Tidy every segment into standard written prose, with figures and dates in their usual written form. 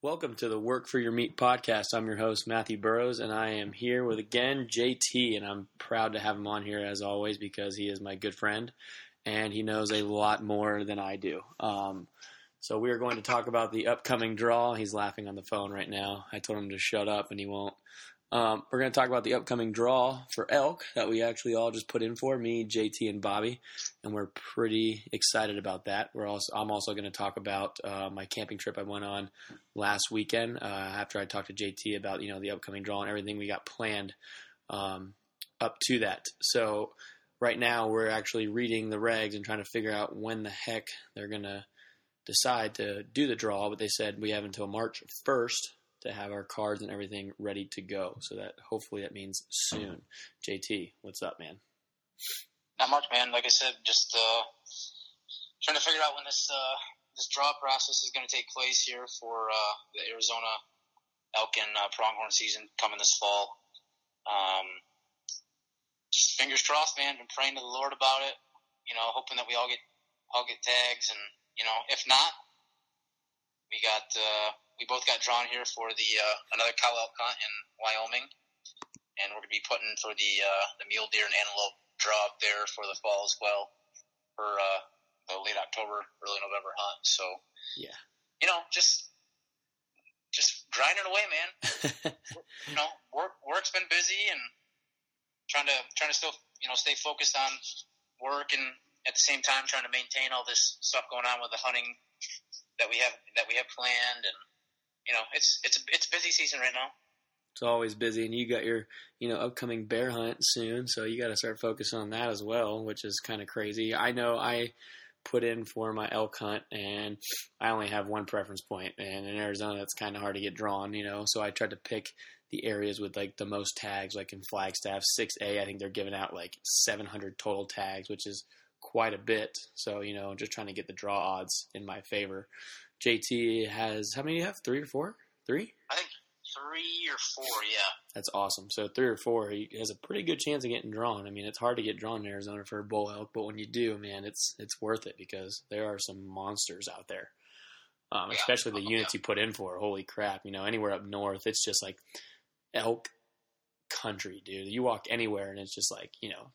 Welcome to the Work for Your Meat podcast. I'm your host, Matthew Burrows, and I am here with, again, JT, and I'm proud to have him on here, as always, because he is my good friend, and he knows a lot more than I do. So we are going to talk about the upcoming draw. He's laughing on the phone right now. I told him to shut up, and he won't. We're going to talk about the upcoming draw for elk that we actually all just put in for, me, JT, and Bobby, and we're pretty excited about that. I'm also going to talk about my camping trip I went on last weekend after I talked to JT about the upcoming draw and everything we got planned up to that. So right now we're actually reading the regs and trying to figure out when the heck they're going to decide to do the draw, but they said we have until March 1st. To have our cards and everything ready to go. So that hopefully that means soon. JT, what's up, man? Not much, man. Like I said, just trying to figure out when this draw process is going to take place here for the Arizona elk and pronghorn season coming this fall. Just fingers crossed, man. Been praying to the Lord about it. Hoping that we all get tags, and if not, we got. We both got drawn here for the another cow elk hunt in Wyoming, and we're going to be putting for the mule deer and antelope draw up there for the fall as well for the late October, early November hunt. So yeah, just grinding away, man. Work's been busy, and trying to still stay focused on work, and at the same time trying to maintain all this stuff going on with the hunting that we have planned. And it's a busy season right now. It's always busy, and you got your, upcoming bear hunt soon, so you got to start focusing on that as well, which is kind of crazy. I know I put in for my elk hunt, and I only have one preference point, and in Arizona, it's kind of hard to get drawn, so I tried to pick the areas with, the most tags, in Flagstaff, 6A, I think they're giving out, 700 total tags, which is quite a bit, so, just trying to get the draw odds in my favor. JT has, how many do you have? Three or four? Three? I think 3 or 4, yeah. That's awesome. So 3 or 4, he has a pretty good chance of getting drawn. I mean, it's hard to get drawn in Arizona for a bull elk, but when you do, man, it's worth it because there are some monsters out there, especially the units you put in for. Holy crap. Anywhere up north, it's just elk country, dude. You walk anywhere, and it's just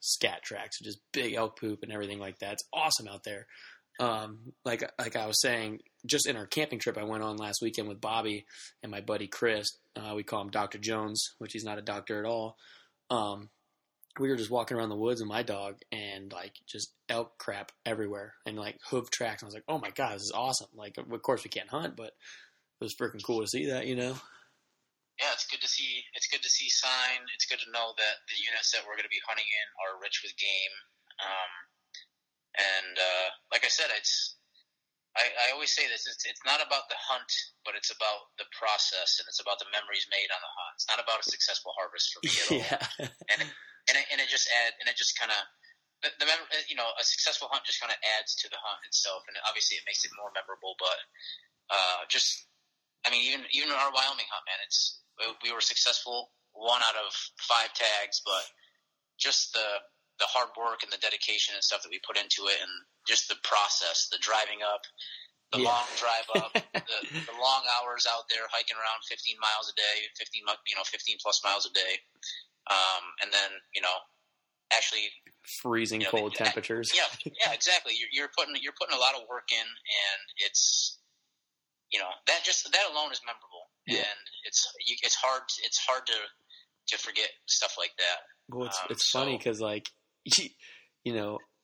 scat tracks, just big elk poop and everything like that. It's awesome out there. Like I was saying, just in our camping trip I went on last weekend with Bobby and my buddy Chris, we call him Dr. Jones, which he's not a doctor at all. We were just walking around the woods with my dog, and just elk crap everywhere, and hoof tracks. And I was like, oh my God, this is awesome. Of course we can't hunt, but it was freaking cool to see that, Yeah, it's good to see. It's good to see sign. It's good to know that the units that we're going to be hunting in are rich with game. And like I said, I always say this, it's not about the hunt, but it's about the process, and it's about the memories made on the hunt. It's not about a successful harvest for me at all. Yeah. A successful hunt just kind of adds to the hunt itself, and obviously it makes it more memorable. But even our Wyoming hunt, man, we were successful 1 out of 5 tags, but just the hard work and the dedication and stuff that we put into it, and just the process, the driving up, the long drive up, the long hours out there hiking around 15 miles a day, 15 plus miles a day. And then, actually freezing cold temperatures. Yeah, exactly. You're putting a lot of work in, and it's, that alone is memorable. Yeah. And it's hard to forget stuff like that. Well, it's funny because,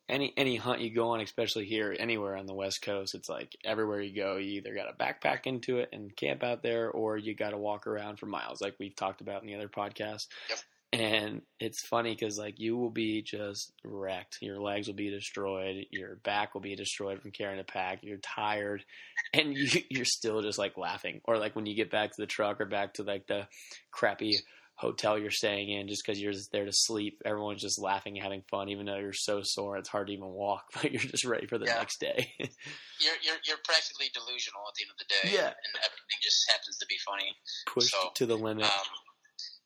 any hunt you go on, especially here, anywhere on the West Coast, it's everywhere you go, you either got to backpack into it and camp out there, or you got to walk around for miles, like we've talked about in the other podcast. Yep. And it's funny because, you will be just wrecked. Your legs will be destroyed. Your back will be destroyed from carrying a pack. You're tired, and you're still just, laughing. Or, when you get back to the truck or back to, the crappy hotel you're staying in, just because you're just there to sleep, everyone's just laughing and having fun, even though you're so sore it's hard to even walk, but you're just ready for the next day. you're practically delusional at the end of the day, and everything just happens to be funny, pushed to the limit.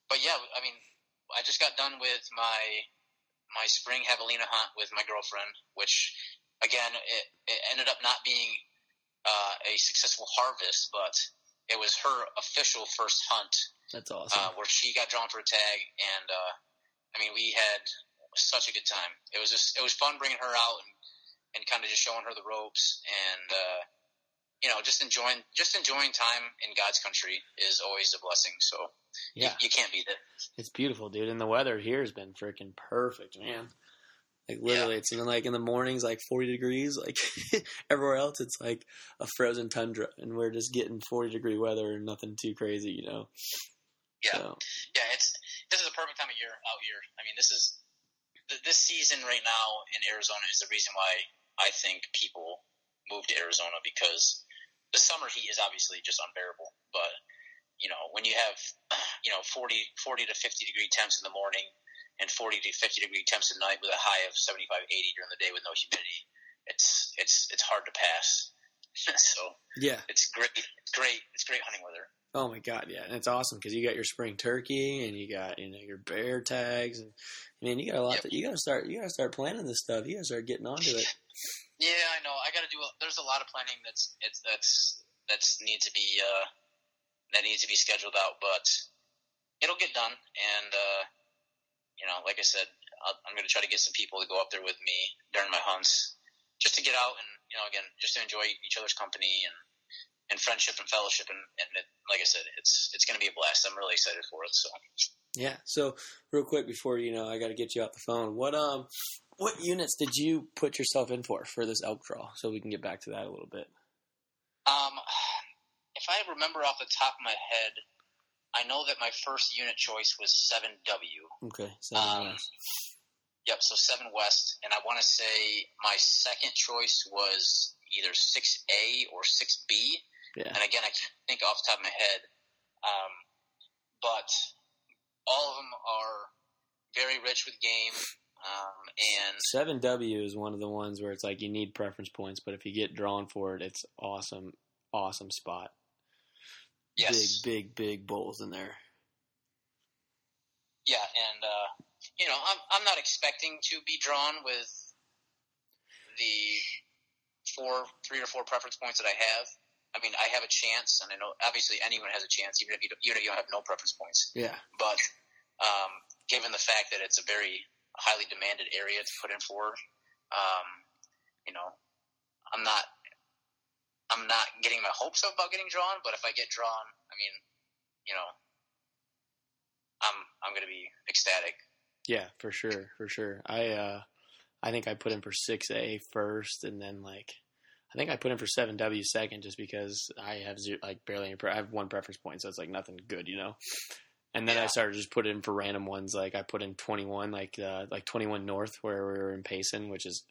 But I just got done with my spring javelina hunt with my girlfriend, which again it ended up not being a successful harvest, but it was her official first hunt. That's awesome. Where she got drawn for a tag, and I mean, we had such a good time. It was just, it was fun bringing her out and kind of just showing her the ropes, and you know, just enjoying time in God's country is always a blessing. So yeah, you can't beat it. It's beautiful, dude, and the weather here has been freaking perfect, man. Like literally, yeah. It's been like in the mornings, like 40 degrees. Like everywhere else, it's like a frozen tundra, and we're just getting 40-degree weather and nothing too crazy, you know. Yeah, so. Yeah. This is the perfect time of year out here. I mean, this season right now in Arizona is the reason why I think people move to Arizona, because the summer heat is obviously just unbearable. But you know, when you have 40 to 50-degree temps in the morning, and 40 to 50-degree temps at night with a high of 75, 80 during the day with no humidity, it's hard to pass. So yeah, it's great hunting weather. Oh my God, yeah, and it's awesome because you got your spring turkey and you got your bear tags, and man, you got a lot. Yep. You gotta start planning this stuff. You gotta start getting onto it. Yeah, I know. I gotta do. There's a lot of planning that needs to be scheduled out, but it'll get done. And you know, like I said, I'm going to try to get some people to go up there with me during my hunts, just to get out and, you know, again, just to enjoy each other's company and friendship and fellowship. And like I said, it's going to be a blast. I'm really excited for it. So yeah. So real quick before, you know, I got to get you off the phone. What units did you put yourself in for this elk draw? So we can get back to that a little bit. If I remember off the top of my head, I know that my first unit choice was 7W. Okay, 7 West. Yep, so 7 West. And I want to say my second choice was either 6A or 6B. Yeah. And again, I can't think off the top of my head. But all of them are very rich with game. And 7W is one of the ones where it's like you need preference points, but if you get drawn for it, it's awesome, awesome spot. Yes. Big bulls in there. Yeah, and you know, I'm not expecting to be drawn with the three or four preference points that I have. I mean, I have a chance, and I know obviously anyone has a chance, even if you don't have no preference points. Yeah. But given the fact that it's a very highly demanded area to put in for, you know, I'm not getting my hopes up about getting drawn, but if I get drawn, I mean, you know, I'm going to be ecstatic. Yeah, for sure. I think I put in for 6A first, and then I think I put in for 7W second, just because I have I have one preference point, so it's nothing good, you know. And then yeah. I started just putting in for random ones. Like I put in 21, 21 North, where we were in Payson, which is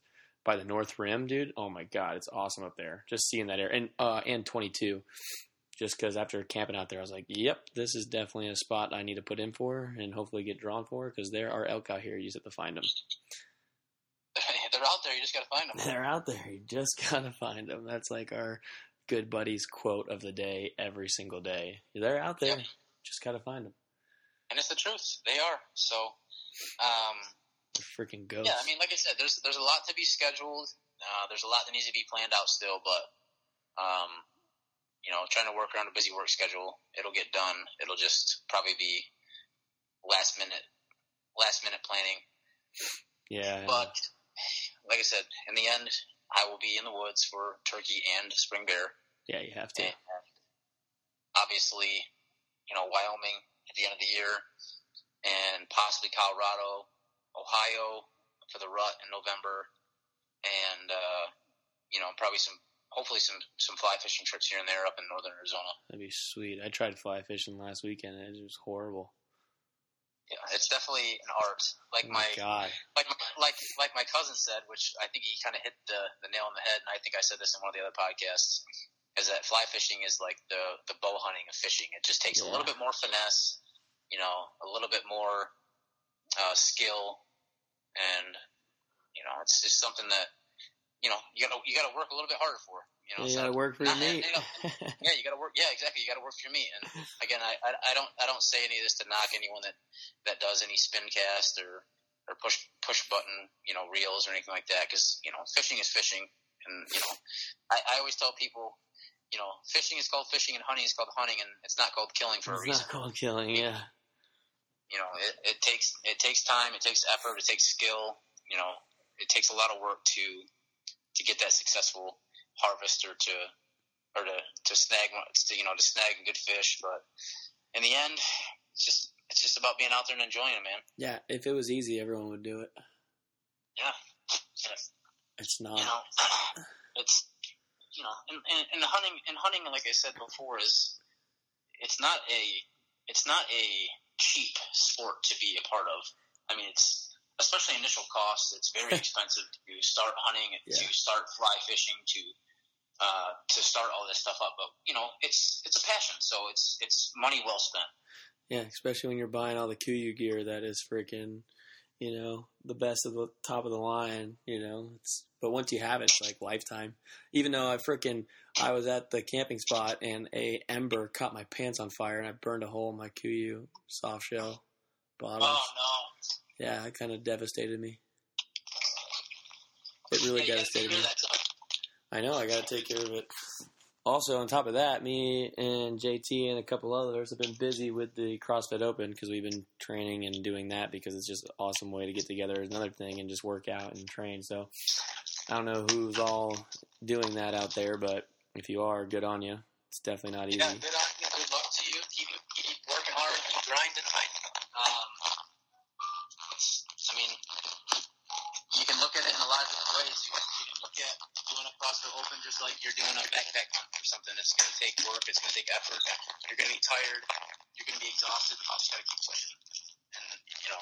by the North Rim, dude. Oh my God, it's awesome up there. Just seeing that area, and 22, just because after camping out there, I was like, "Yep, this is definitely a spot I need to put in for, and hopefully get drawn for, because there are elk out here. You just have to find them. They're out there. You just gotta find them. They're out there. You just gotta find them. That's our good buddy's quote of the day every single day. They're out there. Yep. Just gotta find them. And it's the truth. They are. So, freaking ghost. Yeah, I mean, like I said, there's a lot to be scheduled. There's a lot that needs to be planned out still, but you know, trying to work around a busy work schedule, it'll get done. It'll just probably be last minute planning. Yeah. But like I said, in the end, I will be in the woods for turkey and spring bear. Yeah, you have to. And obviously, you know, Wyoming at the end of the year, and possibly Colorado. Ohio for the rut in November, and you know, probably hopefully some fly fishing trips here and there up in northern Arizona. That'd be sweet. I tried fly fishing last weekend, and it was horrible. Yeah, it's definitely an art. Like my cousin said, which I think he kind of hit the nail on the head, and I think I said this in one of the other podcasts, is that fly fishing is like the bow hunting of fishing. It just takes a little bit more finesse, you know, a little bit more skill, and you know, it's just something that, you know, you gotta work a little bit harder for. You know, you gotta work for your meat. Yeah, you gotta work. Yeah, exactly. You gotta work for your meat. And again, I don't say any of this to knock anyone that does any spin cast or push button, you know, reels or anything like that, because you know, fishing is fishing, and you know, I always tell people, you know, fishing is called fishing and hunting is called hunting, and it's not called killing for a reason. It's not called killing, yeah. You know, it takes time, it takes effort, it takes skill. You know, it takes a lot of work to get that successful harvest or to snag a good fish. But in the end, it's just about being out there and enjoying it, man. Yeah, if it was easy, everyone would do it. Yeah. It's not. You know, it's, you know, and hunting, like I said before, is it's not a cheap sport to be a part of. I mean, it's, especially initial costs, it's very expensive to start hunting, to start fly fishing, to start all this stuff up. But, you know, it's a passion, so it's money well spent. Yeah, especially when you're buying all the Kuiu gear that is freaking, you know, the best of the top of the line, you know. But once you have it, it's like lifetime. Even though I was at the camping spot and a ember caught my pants on fire and I burned a hole in my Kuiu soft shell bottom. Oh, no. Yeah, it kind of devastated me. It really devastated me. I know, I got to take care of it. Also, on top of that, me and JT and a couple others have been busy with the CrossFit Open because we've been training and doing that because it's just an awesome way to get together as another thing and just work out and train. So I don't know who's all doing that out there, but if you are, good on you. It's definitely not easy. Yeah, good on you. Good luck to you. Keep working hard. Keep grinding. I mean, you can look at it in a lot of different ways. You can look at doing a CrossFit Open just like you're doing a backpack or something. It's going to take work. It's going to take effort. You're going to be tired. You're going to be exhausted. You just got to keep pushing. And, you know,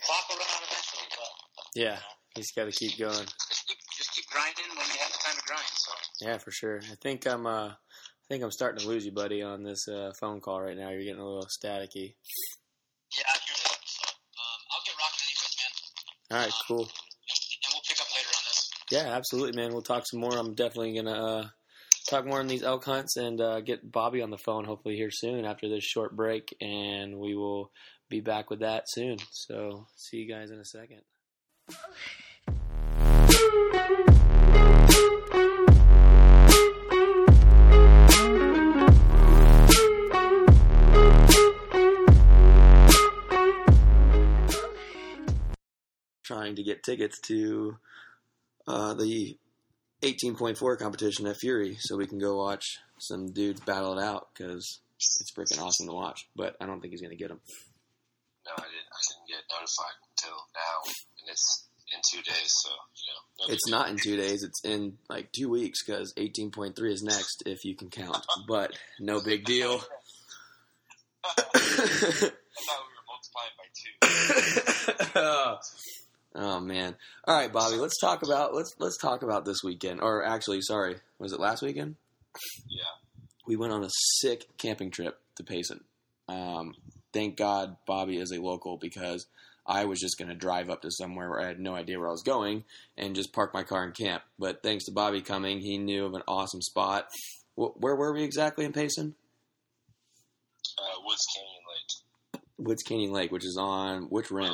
the clock will run out eventually, but, yeah, you just got to keep going. Just keep grinding when you have the time to grind. So. Yeah, for sure. I think I'm starting to lose you, buddy, on this phone call right now. You're getting a little staticky. Yeah, I hear that. So, I'll get rocking anyways, man. All right, cool. Yeah, absolutely, man. We'll talk some more. I'm definitely going to talk more on these elk hunts and get Bobby on the phone hopefully here soon after this short break, and we will be back with that soon. So see you guys in a second. Trying to get tickets to the 18.4 competition at Fury, so we can go watch some dudes battle it out, because it's freaking awesome to watch. But I don't think he's going to get them. No, I didn't get notified until now, and it's in 2 days, so, you know. It's not in 2 days. It's in, like, 2 weeks, because 18.3 is next, if you can count. But no big deal. I thought we were multiplying by two. Oh man! All right, Bobby. Let's talk about this weekend. Or actually, sorry, was it last weekend? Yeah. We went on a sick camping trip to Payson. Thank God Bobby is a local, because I was just going to drive up to somewhere where I had no idea where I was going and just park my car and camp. But thanks to Bobby coming, he knew of an awesome spot. Where were we exactly in Payson? Woods Canyon Lake. Woods Canyon Lake, which is on which rim?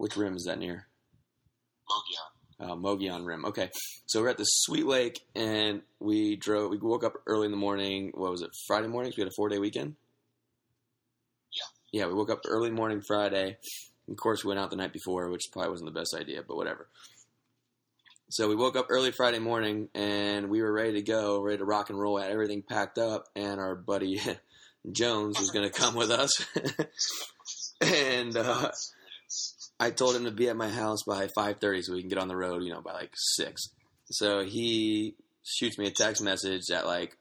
Which rim is that near? Mogollon. Mogollon Rim. Okay. So we're at this sweet lake, and we woke up early in the morning. What was it, Friday morning? We had a 4-day weekend? Yeah. Yeah, we woke up early morning Friday. Of course, we went out the night before, which probably wasn't the best idea, but whatever. So we woke up early Friday morning, and we were ready to go, ready to rock and roll. Had everything packed up, and our buddy Jones was going to come with us. And I told him to be at my house by 5:30 so we can get on the road, you know, by like 6. So he shoots me a text message at like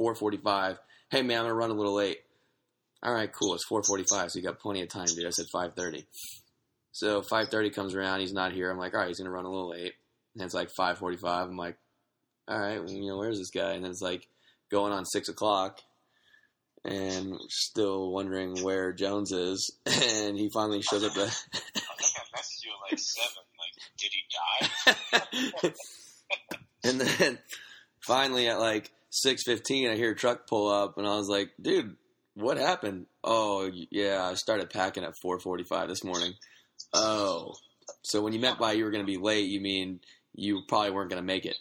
4:45. Hey, man, I'm going to run a little late. All right, cool. It's 4:45, so you got plenty of time, dude. I said 5:30. So 5:30 comes around. He's not here. I'm like, all right, he's going to run a little late. And it's like 5:45. I'm like, all right, well, you know, where's this guy? And then it's like going on 6 o'clock. And still wondering where Jones is, and he finally shows up. I think I messaged you at like 7. Like, did he die? And then finally at like 6:15, I hear a truck pull up, and I was like, "Dude, what happened?" Oh yeah, I started packing at 4:45 this morning. Oh, so when you meant by you were going to be late, you mean you probably weren't going to make it?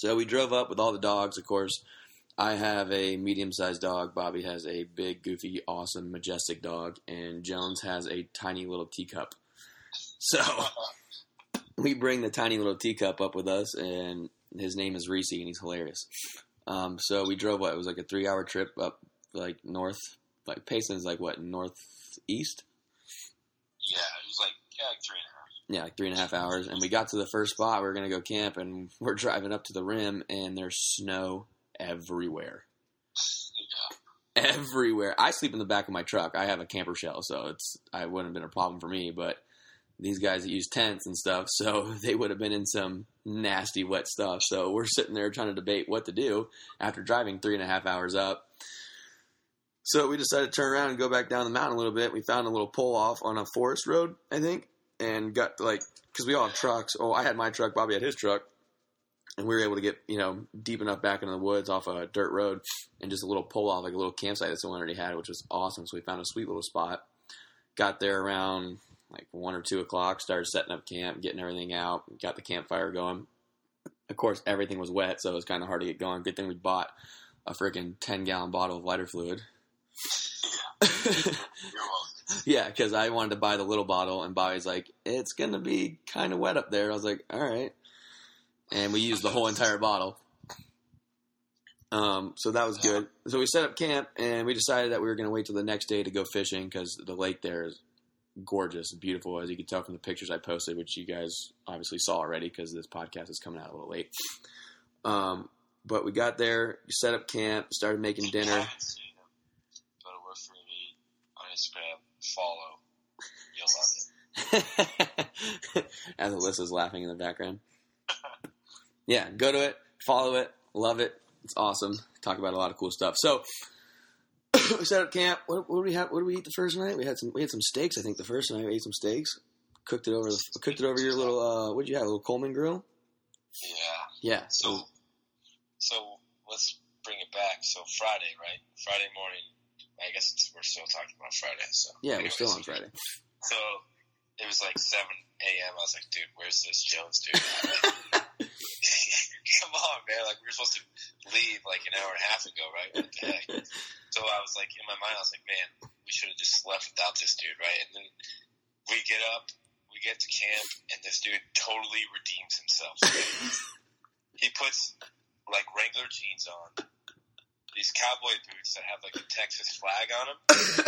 So we drove up with all the dogs, of course. I have a medium-sized dog. Bobby has a big, goofy, awesome, majestic dog. And Jones has a tiny little teacup. So we bring the tiny little teacup up with us, and his name is Reesey, and he's hilarious. So we drove, it was like a 3-hour trip up, like, north. Like, Payson's, like, what, northeast? Yeah, it was like 3.5. Yeah, like 3.5 hours. And we got to the first spot. We were going to go camp, and we're driving up to the rim, and there's snow everywhere. Yeah. Everywhere. I sleep in the back of my truck. I have a camper shell, so it wouldn't have been a problem for me. But these guys use tents and stuff, so they would have been in some nasty, wet stuff. So we're sitting there trying to debate what to do after driving 3.5 hours up. So we decided to turn around and go back down the mountain a little bit. We found a little pull-off on a forest road, I think. And got, like, because we all have trucks. Oh, I had my truck. Bobby had his truck. And we were able to get, you know, deep enough back into the woods off a dirt road and just a little pull-off, like a little campsite that someone already had, which was awesome. So we found a sweet little spot. Got there around, like, 1 or 2 o'clock, started setting up camp, getting everything out, got the campfire going. Of course, everything was wet, so it was kind of hard to get going. Good thing we bought a freaking 10-gallon bottle of lighter fluid. Yeah, because I wanted to buy the little bottle, and Bobby's like, it's going to be kind of wet up there. I was like, all right. And we used the whole entire bottle. So that was good. So we set up camp, and we decided that we were going to wait till the next day to go fishing because the lake there is gorgeous and beautiful, as you can tell from the pictures I posted, which you guys obviously saw already because this podcast is coming out a little late. But we got there, set up camp, started making dinner. Instagram, follow. You'll love it. As Alyssa's laughing in the background. Yeah, go to it, follow it, love it. It's awesome. Talk about a lot of cool stuff. So we set up camp. What did we have? What did we eat the first night? We had some steaks. I think the first night we ate some steaks. Cooked it over your little. What did you have? A little Coleman grill. Yeah. Yeah. So let's bring it back. So Friday, right? Friday morning. I guess we're still talking about Friday. So yeah, anyways, we're still on Friday. So it was like 7 a.m. I was like, dude, where's this Jones dude? Come on, man. Like, we were supposed to leave like an hour and a half ago, right? What the heck? So I was like, in my mind, I was like, man, we should have just left without this dude, right? And then we get up, we get to camp, and this dude totally redeems himself. He puts like Wrangler jeans on. These cowboy boots that have, like, a Texas flag on them.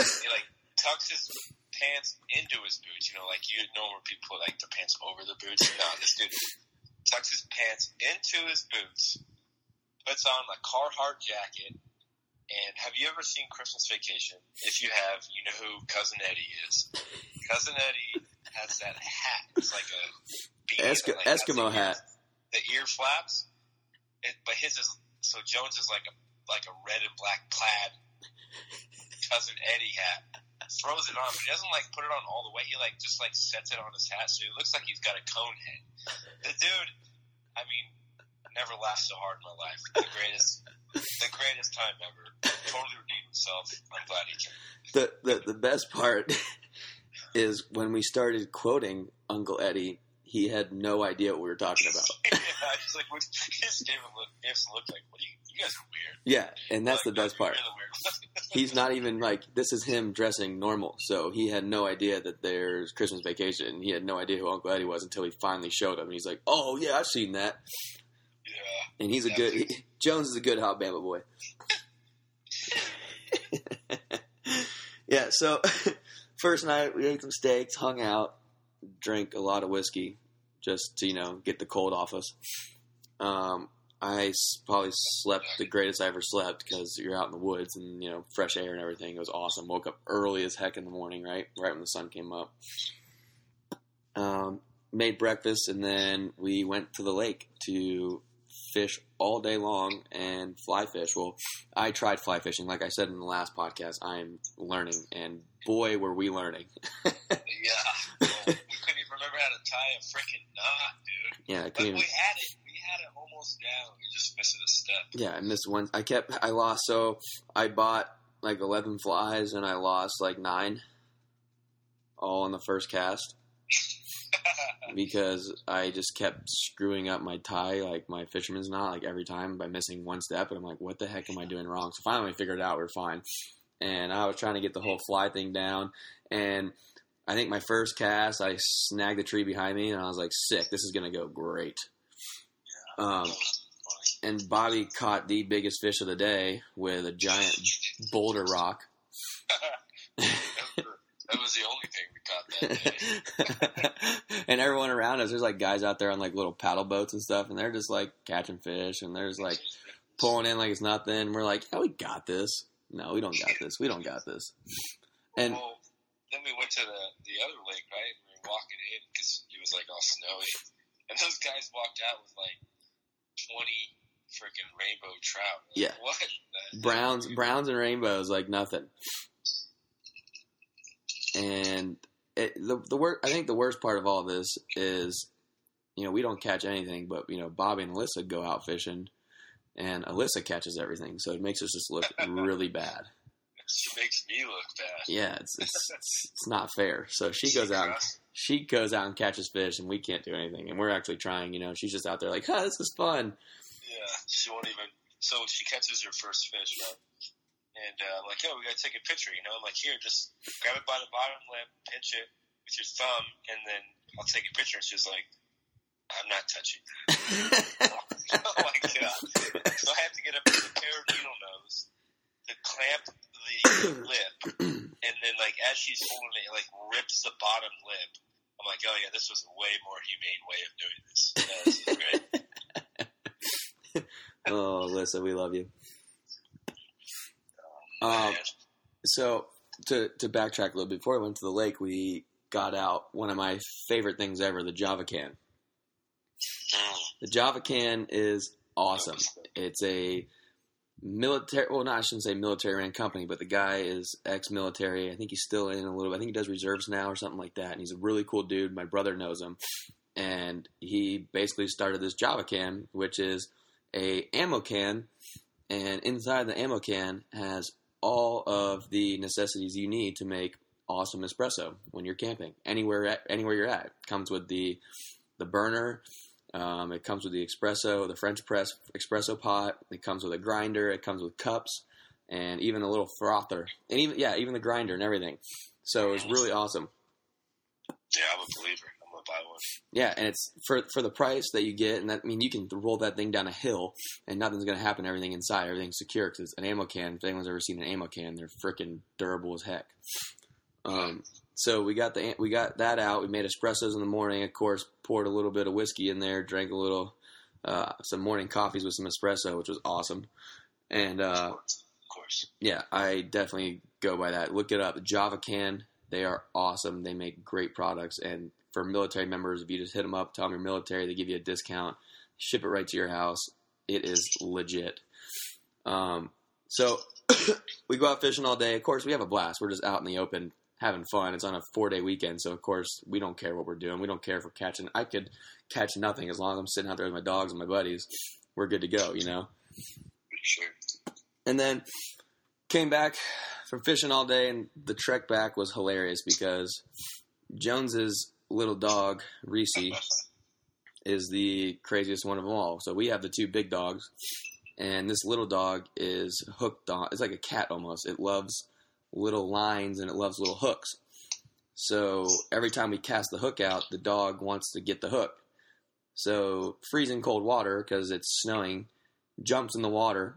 He, like, tucks his pants into his boots. You know, like, you know where people put, like, their pants over their boots. No, this dude tucks his pants into his boots, puts on a Carhartt jacket, and have you ever seen Christmas Vacation? If you have, you know who Cousin Eddie is. Cousin Eddie has that hat. It's like a beanie. Eskimo hat. The ear flaps. But his is – so Jones is, like a red and black plaid Cousin Eddie hat, throws it on, but he doesn't, like, put it on all the way. He, like, just, like, sets it on his hat, so he looks like he's got a cone head. The dude, I mean, never laughed so hard in my life. The greatest time ever. Totally redeemed himself. I'm glad he came. The best part is when we started quoting Uncle Eddie, he had no idea what we were talking about. Yeah, he's like, he just gave a look like, what are you guys are weird. Yeah, and that's like, the best part. He's not even like, this is him dressing normal. So he had no idea that there's Christmas Vacation. He had no idea who Uncle Eddie was until he finally showed him. And he's like, oh, yeah, I've seen that. Yeah. And he's Jones is a good hot Bama boy. Yeah, so first night we ate some steaks, hung out. Drank a lot of whiskey just to, you know, get the cold off us. I probably slept the greatest I ever slept because you're out in the woods and, you know, fresh air and everything. It was awesome. Woke up early as heck in the morning, right when the sun came up. Made breakfast, and then we went to the lake to fish all day long and fly fish. Well, I tried fly fishing. Like I said in the last podcast, I'm learning, and boy, were we learning. Yeah. Remember how to tie a freaking knot, dude. Yeah, I couldn't. But we had it almost down. We just missed a step. Yeah, I missed one. I lost. So I bought like 11 flies, and I lost like 9, all on the first cast. because I just kept screwing up my tie, like my fisherman's knot, like every time by missing one step. And I'm like, what the heck am I doing wrong? So finally I figured it out. We're fine. And I was trying to get the whole fly thing down. And I think my first cast, I snagged the tree behind me, and I was like, sick, this is going to go great. And Bobby caught the biggest fish of the day with a giant boulder rock. That was the only thing we caught that day. And everyone around us, there's like guys out there on like little paddle boats and stuff, and they're just like catching fish, and they're just like pulling in like it's nothing. And we're like, yeah, we got this. No, we don't got this. We don't got this. And well, then we went to the other lake, right? And we were walking in because it was like all snowy. And those guys walked out with like 20 freaking rainbow trout. Like, yeah. What? Browns and rainbows, like nothing. And I think the worst part of all this is, you know, we don't catch anything, but, you know, Bobby and Alyssa go out fishing, and Alyssa catches everything, so it makes us just look really bad. She makes me look bad. Yeah, it's not fair. So she goes out and catches fish, and we can't do anything, and we're actually trying, you know. She's just out there like, huh, this is fun. Yeah, she won't even – so she catches her first fish, right? And I'm like, yo, we got to take a picture, you know? I'm like, here, just grab it by the bottom lip, pinch it with your thumb, and then I'll take a picture. And she's like, I'm not touching that. Oh, my God. So I have to get a pair of needle nose to clamp the lip, and then, like, as she's holding it, like, rips the bottom lip. I'm like, oh, yeah, this was a way more humane way of doing this. Yeah, this is great. Oh, Alyssa, we love you. So to backtrack a little bit, before we went to the lake, we got out one of my favorite things ever, the Java Can. The Java Can is awesome. It's a military, well, not, I shouldn't say military-ran company, but the guy is ex-military. I think he's still in a little bit. I think he does reserves now or something like that, and he's a really cool dude. My brother knows him, and he basically started this Java Can, which is a ammo can, and inside the ammo can has all of the necessities you need to make awesome espresso when you're camping. Anywhere you're at. It comes with the burner. It comes with the espresso, the French press espresso pot. It comes with a grinder. It comes with cups and even a little frother. And even the grinder and everything. So it's really awesome. Yeah, I'm a believer. I'm going to buy one. Yeah, and it's for the price that you get. And that, I mean, you can roll that thing down a hill and nothing's going to happen. Everything inside, everything's secure because it's an ammo can. If anyone's ever seen an ammo can, they're freaking durable as heck. So we got that out. We made espressos in the morning, of course, poured a little bit of whiskey in there, drank a little, some morning coffees with some espresso, which was awesome. And, of course. Yeah, I definitely go by that. Look it up. Java Can. They are awesome. They make great products. And for military members, if you just hit them up, tell them you're military, they give you a discount, ship it right to your house. It is legit. So we go out fishing all day. Of course, we have a blast. We're just out in the open having fun. It's on a 4-day weekend. So, of course, we don't care what we're doing. We don't care if we're catching. I could catch nothing as long as I'm sitting out there with my dogs and my buddies. We're good to go, you know? Sure. And then came back from fishing all day, and the trek back was hilarious because Jones's little dog, Reesey, is the craziest one of them all. So we have the two big dogs, and this little dog is hooked on. It's like a cat almost. It loves little lines, and it loves little hooks. So every time we cast the hook out, the dog wants to get the hook. So freezing cold water because it's snowing, jumps in the water.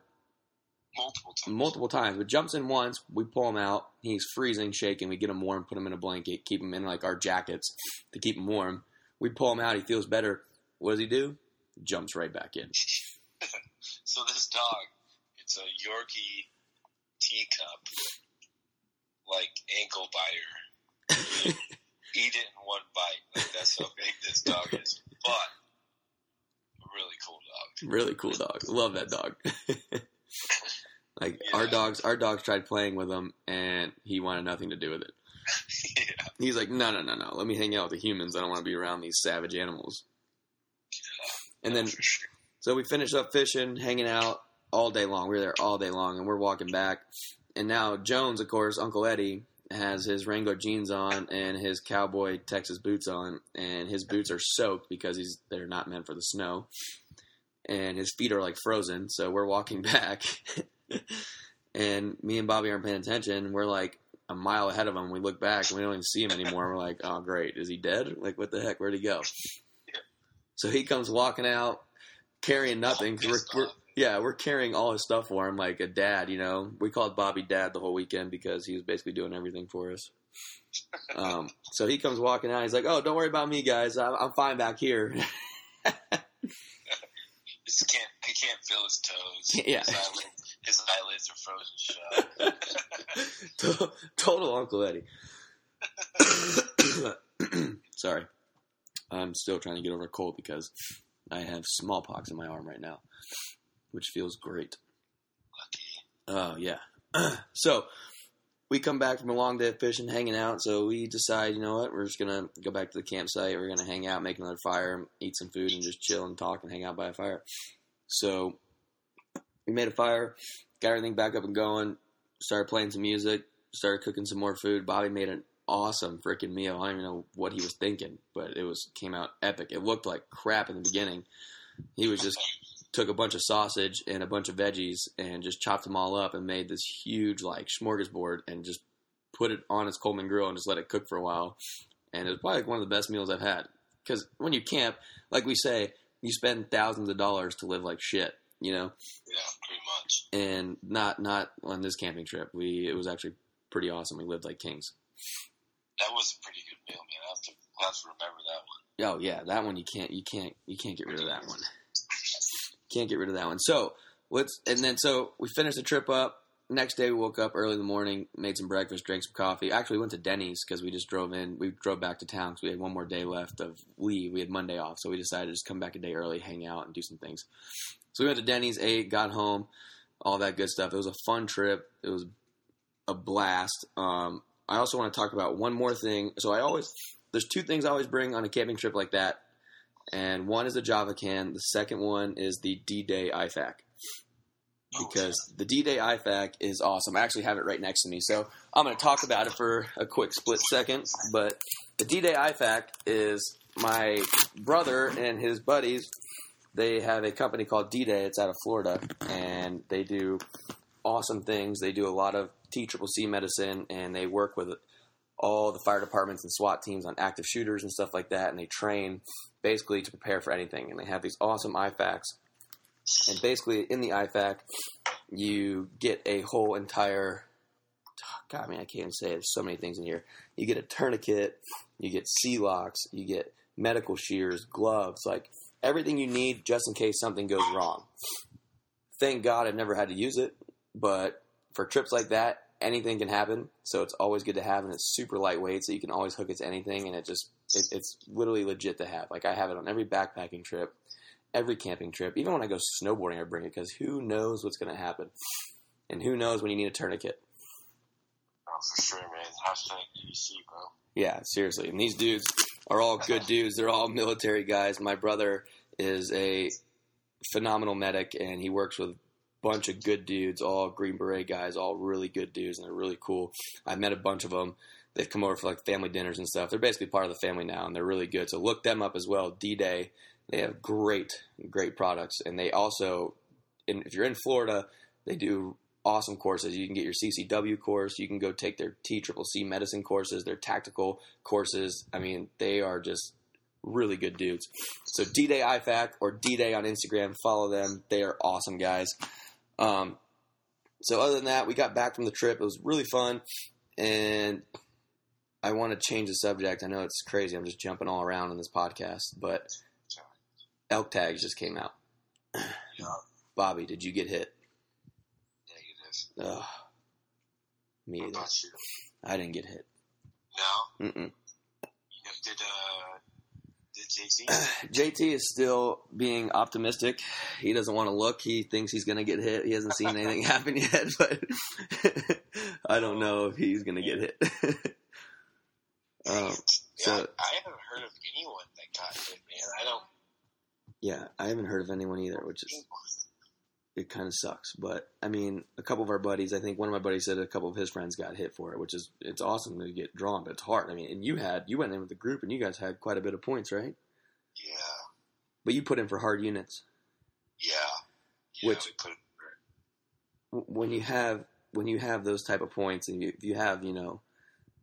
Multiple times, but jumps in once, we pull him out, he's freezing, shaking, we get him warm, put him in a blanket, keep him in like our jackets to keep him warm. We pull him out, he feels better. What does he do? Jumps right back in. So this dog, it's a Yorkie teacup, like ankle biter. Eat it in one bite. Like, that's how big this dog is. But a really cool dog. Really cool dog. Love that dog. Like, yeah. Our dogs tried playing with him, and he wanted nothing to do with it. Yeah. He's like, no, let me hang out with the humans. I don't want to be around these savage animals. Yeah. And then, so we finished up fishing, hanging out all day long. We were there all day long, and we're walking back. And now Jones, of course, Uncle Eddie, has his Wrangler jeans on and his cowboy Texas boots on, and his boots are soaked because they're not meant for the snow, and his feet are like frozen. So we're walking back, and me and Bobby aren't paying attention. We're like a mile ahead of him. We look back and we don't even see him anymore. We're like, oh great, is he dead? Like, what the heck? Where'd he go? So he comes walking out carrying nothing. We're carrying all his stuff for him like a dad, you know. We called Bobby Dad the whole weekend because he was basically doing everything for us. So he comes walking out. He's like, oh, don't worry about me, guys. I'm fine back here. He can't feel his toes. Yeah. His eyelids are frozen shut. Total Uncle Eddie. Sorry. I'm still trying to get over a cold because I have smallpox in my arm right now, which feels great. Lucky. Oh, yeah. So, we come back from a long day of fishing, hanging out, so we decide, you know what, we're just going to go back to the campsite, we're going to hang out, make another fire, eat some food, and just chill and talk and hang out by a fire. So, we made a fire, got everything back up and going, started playing some music, started cooking some more food. Bobby made an awesome freaking meal. I don't even know what he was thinking, but it came out epic. It looked like crap in the beginning. He was just took a bunch of sausage and a bunch of veggies and just chopped them all up and made this huge like smorgasbord and just put it on his Coleman grill and just let it cook for a while. And it was probably like one of the best meals I've had, because when you camp, like we say, you spend thousands of dollars to live like shit, you know. Yeah, pretty much. And not on this camping trip. It was actually pretty awesome. We lived like kings. That was a pretty good meal, man. I have to remember that one. Oh yeah, that one you can't get rid of that one. Can't get rid of that one. So we finished the trip up. Next day we woke up early in the morning, made some breakfast, drank some coffee. Actually, we went to Denny's because we just drove in. We drove back to town because we had one more day left of leave. We had Monday off, so we decided to just come back a day early, hang out, and do some things. So we went to Denny's, ate, got home, all that good stuff. It was a fun trip. It was a blast. I also want to talk about one more thing. So there's two things I always bring on a camping trip like that. And one is the Java Can. The second one is the D-Day IFAK. Because the D-Day IFAK is awesome. I actually have it right next to me. So I'm going to talk about it for a quick split second. But the D-Day IFAK is my brother and his buddies. They have a company called D-Day. It's out of Florida. And they do awesome things. They do a lot of TCCC medicine, and they work with all the fire departments and SWAT teams on active shooters and stuff like that, and they train basically to prepare for anything, and they have these awesome IFAKs. And basically in the IFAK, you get a whole entire I can't even say it. There's so many things in here. You get a tourniquet, you get C-locks, you get medical shears, gloves, like everything you need just in case something goes wrong. Thank God I've never had to use it, but for trips like that, anything can happen, so it's always good to have, and it's super lightweight, so you can always hook it to anything, and it's literally legit to have. Like, I have it on every backpacking trip, every camping trip. Even when I go snowboarding, I bring it, because who knows what's going to happen, and who knows when you need a tourniquet. Oh, for sure, man. Hashtag DDC, bro. Yeah, seriously, and these dudes are all good dudes. They're all military guys. My brother is a phenomenal medic, and he works with bunch of good dudes, all Green Beret guys, all really good dudes, and they're really cool. I've met a bunch of them. They've come over for like family dinners and stuff. They're basically part of the family now, and they're really good. So look them up as well. D-Day. They have great products, and they also, if you're in Florida, they do awesome courses. You can get your CCW course. You can go take their TCCC medicine courses, their tactical courses. I mean, they are just really good dudes. So D-Day IFAK or D-Day on Instagram. Follow them. They are awesome guys. So other than that, we got back from the trip. It was really fun, and I want to change the subject. I know it's crazy. I'm just jumping all around in this podcast, but elk tags just came out. Yeah. Bobby, did you get hit? Negative. Me either. Sure. I didn't get hit. No? Mm-mm. Did JT? JT is still being optimistic. He doesn't want to look. He thinks he's going to get hit. He hasn't seen anything happen yet, but I don't know if he's going to get hit. I haven't heard of anyone that got hit, man. I don't. Yeah, I haven't heard of anyone either, which is it kind of sucks. But I mean, a couple of our buddies, I think one of my buddies said a couple of his friends got hit for it, which is, it's awesome to get drawn, but it's hard. I mean, and you went in with the group and you guys had quite a bit of points, right? Yeah. But you put in for hard units. Yeah. Which, when you have those type of points and you have, you know,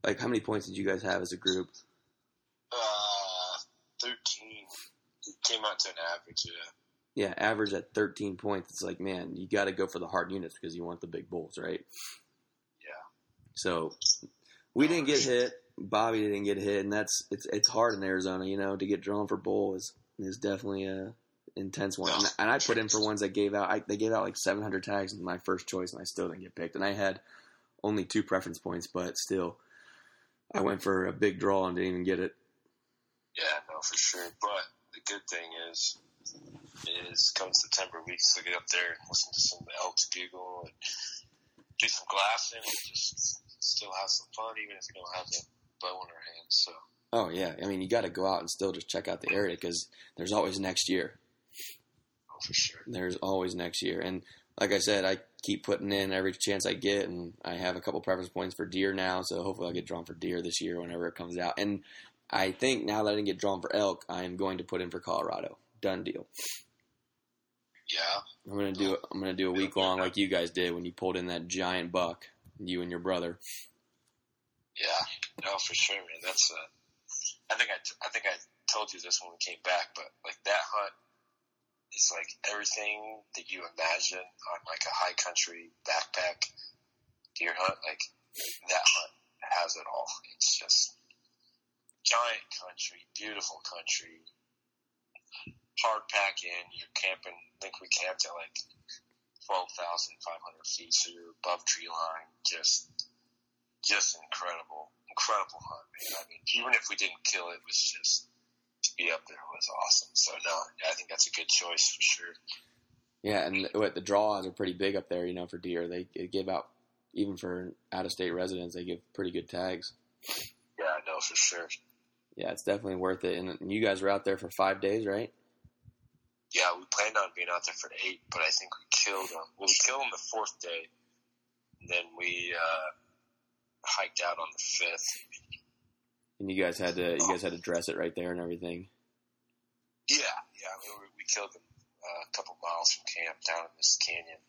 like how many points did you guys have as a group? 13. It came out to an average, yeah. Yeah, average at 13 points. It's like, man, you got to go for the hard units because you want the big bulls, right? Yeah. So we didn't get hit. Bobby didn't get hit, and it's hard in Arizona, you know, to get drawn for bull is definitely a intense one. And I put in for ones that gave out. They gave out like 700 tags in my first choice, and I still didn't get picked. And I had only 2 preference points, but still, I went for a big draw and didn't even get it. Yeah, no, for sure. But the good thing is come September, we can still get up there and listen to some Elks Bugle and do some glassing and just still have some fun, even if we don't have the bow in our hands. So. Oh, yeah. I mean, you got to go out and still just check out the area because there's always next year. Oh, for sure. There's always next year. And like I said, I keep putting in every chance I get, and I have a couple preference points for deer now, so hopefully I'll get drawn for deer this year whenever it comes out. And I think now that I didn't get drawn for elk, I am going to put in for Colorado. Done deal. Yeah, I'm gonna do a week long like you guys did when you pulled in that giant buck, you and your brother. Yeah, no, for sure, man. That's I think I told you this when we came back, but like that hunt is like everything that you imagine on like a high country backpack deer hunt. Like that hunt has it all. It's just giant country, beautiful country. Hard pack in, you're camping. I think we camped at like 12,500 feet, so you're above tree line. Just incredible hunt, man. I mean, even if we didn't kill it, was just to be up there was awesome. So no, I think that's a good choice for sure. Yeah, and the draws are pretty big up there, you know, for deer. They give out, even for out of state residents, they give pretty good tags. Yeah, I know for sure. Yeah, it's definitely worth it. And you guys were out there for 5 days, right? Yeah, we planned on being out there for 8, but I think we killed them. Well, we killed them the 4th day, and then we hiked out on the 5th. And you guys had to dress it right there and everything. Yeah, we killed them a couple miles from camp down in this canyon.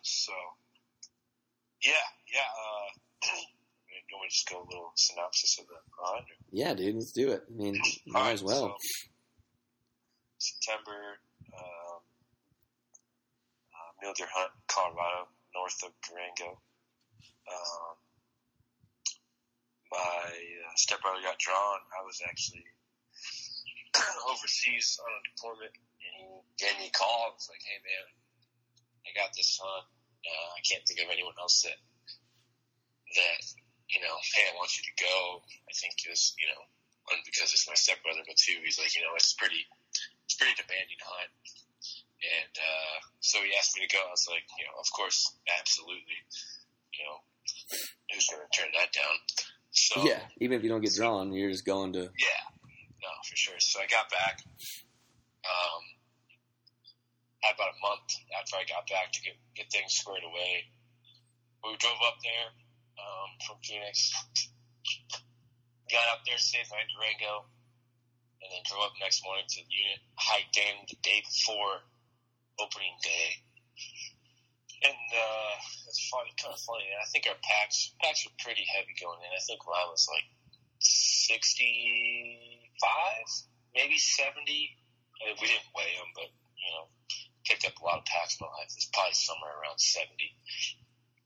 So, yeah. You want to just go a little synopsis of the hunt? Yeah, dude, let's do it. I mean, might as well. So, September, mule deer hunt, Colorado, north of Durango. My stepbrother got drawn. I was actually overseas on a deployment, and he gave me a call. I was like, hey, man, I got this hunt. I can't think of anyone else that, you know, hey, I want you to go. I think it's, you know, one, because it's my stepbrother, but two, he's like, you know, it's pretty demanding hunt. And so he asked me to go. I was like, you know, of course, absolutely. You know, who's going to turn that down? So yeah, even if you don't get drawn, you're just going to. Yeah, no, for sure. So I got back. I had about a month after I got back to get things squared away. We drove up there from Phoenix. Got up there, stayed in Durango. And then drove up next morning to the unit, hiked in the day before opening day. And it's kind of funny. I think our packs were pretty heavy going in. I think mine was like 65, maybe 70. I mean, we didn't weigh them, but, you know, picked up a lot of packs in my life. It's probably somewhere around 70.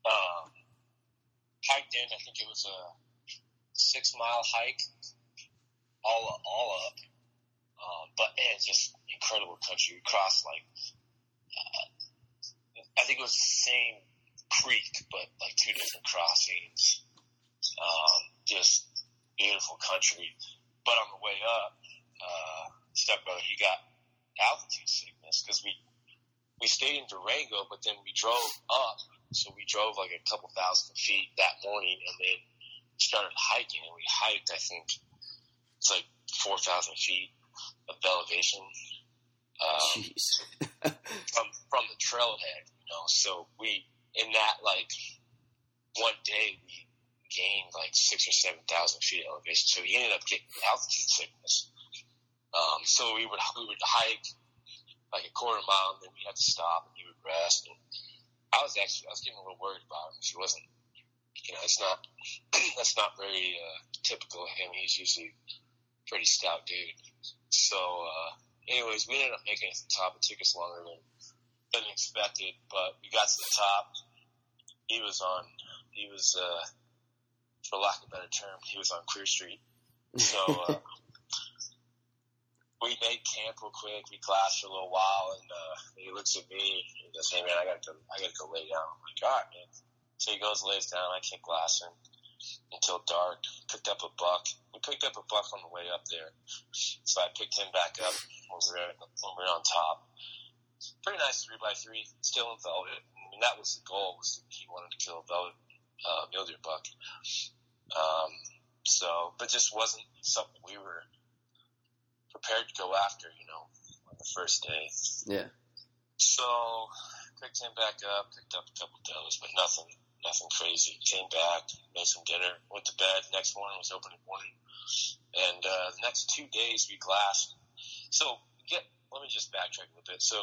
Hiked in, I think it was a 6-mile hike. All up, but man, it's just incredible country. We crossed like I think it was the same creek, but like 2 different crossings. Just beautiful country. But on the way up, stepbrother, he got altitude sickness because we stayed in Durango, but then we drove up. So we drove like a couple thousand feet that morning, and then started hiking. And we hiked, I think. It's like 4,000 feet of elevation from from the trailhead, you know, so we, in that, like, one day, we gained, like, 6,000 or 7,000 feet elevation, so we ended up getting altitude sickness. So we would hike, like, a quarter mile, and then we had to stop, and we would rest, and I was getting a little worried about him. He wasn't, you know, it's not, that's not very typical of him. He's usually a pretty stout dude. So, anyways, we ended up making it to the top. It took us longer than expected, but we got to the top. He was for lack of a better term, he was on Clear Street. So, we made camp real quick. We glassed for a little while, and he looks at me and he goes, "Hey man, I gotta go lay down." I'm like, "All right, man." So he goes, lays down. I kept glassing until dark. Picked up a buck. We picked up a buck on the way up there, so I picked him back up when we were on top. Pretty nice 3x3, still in velvet. I mean, that was the goal. Was he wanted to kill a velvet mule deer buck? So, but just wasn't something we were prepared to go after, you know, on the first day. Yeah. So, picked him back up, picked up a couple does, but nothing crazy. Came back, made some dinner, went to bed. Next morning was opening morning. And the next 2 days we glassed. So, let me just backtrack a little bit. So,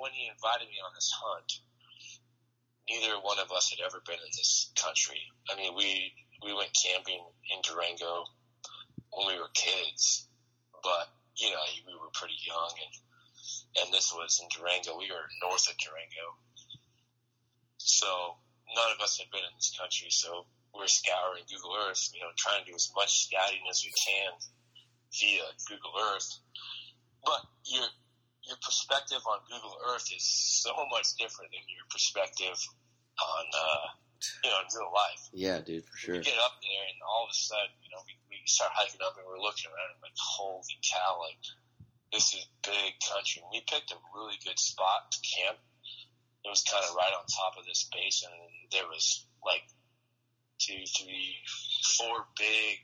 when he invited me on this hunt, neither one of us had ever been in this country. I mean, we went camping in Durango when we were kids, but you know, we were pretty young, and this was in Durango. We were north of Durango, so none of us had been in this country. So we're scouring Google Earth, you know, trying to do as much scouting as we can via Google Earth. But your perspective on Google Earth is so much different than your perspective on you know, in real life. Yeah, dude, for sure. You get up there, and all of a sudden, you know, we start hiking up, and we're looking around, and like, holy cow, like, this is big country. And we picked a really good spot to camp. It was kind of right on top of this basin, and there was, like, 2, 3, 4 big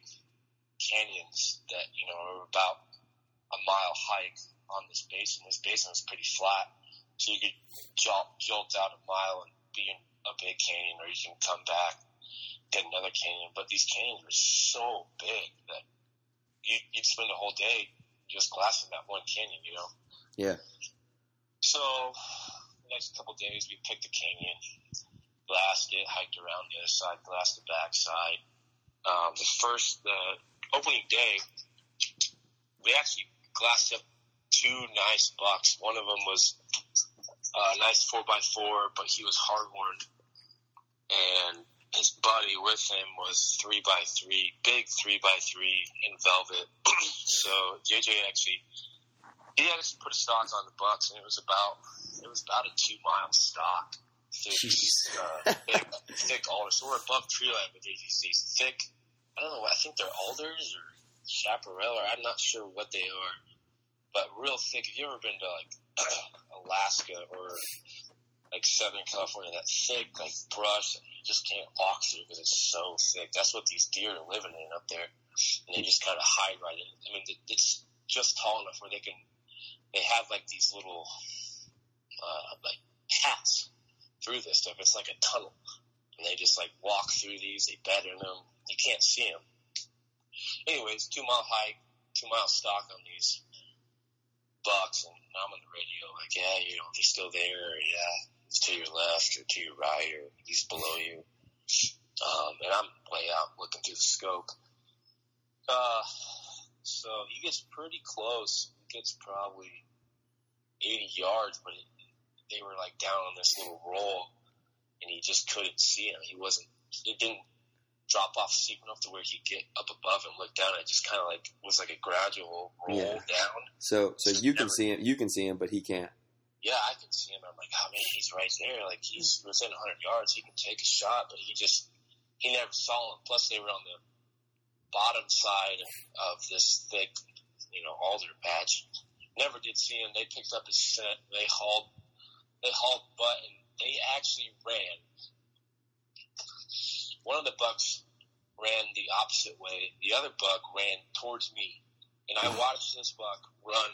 canyons that, you know, were about a mile hike on this basin. This basin was pretty flat, so you could jolt out a mile and be in a big canyon, or you can come back, get another canyon. But these canyons were so big that you'd spend the whole day just glassing that one canyon, you know? Yeah. So the next couple of days, we picked a canyon, glassed it, hiked around the other side, glassed the backside. The opening day, we actually glassed up 2 nice bucks. One of them was a nice 4x4, but he was hard-horned, and his buddy with him was 3x3, big 3x3 in velvet. So JJ actually put his stocks on the bucks, and it was about a 2-mile stock, thick alders. So we're above tree line with these thick. I don't know. I think they're alders or chaparral, or I'm not sure what they are, but real thick. Have you ever been to like Alaska or like Southern California, that thick like brush that you just can't walk through because it's so thick? That's what these deer are living in up there, and they just kind of hide right in. I mean, it's just tall enough where they have like these little like paths through this stuff. It's like a tunnel, and they just like walk through these. They bed in them. You can't see them. Anyways, 2-mile hike, 2-mile stalk on these bucks, and I'm on the radio, like, yeah, you know, they're still there, or yeah, it's to your left, or to your right, or he's below you, and I'm way out looking through the scope, so he gets pretty close, he gets probably 80 yards, but they were, like, down on this little roll, and he just couldn't see him. It didn't drop off steep enough to where he'd get up above and look down. It just kind of like was like a gradual roll down. So you can see him. You can see him, but he can't. Yeah, I can see him. I'm like, oh man, he's right there. Like he's within 100 yards. He can take a shot, but he never saw him. Plus, they were on the bottom side of this thick, you know, alder patch. Never did see him. They picked up his scent. They hauled butt, and they actually ran. One of the bucks ran the opposite way. The other buck ran towards me. And I watched this buck run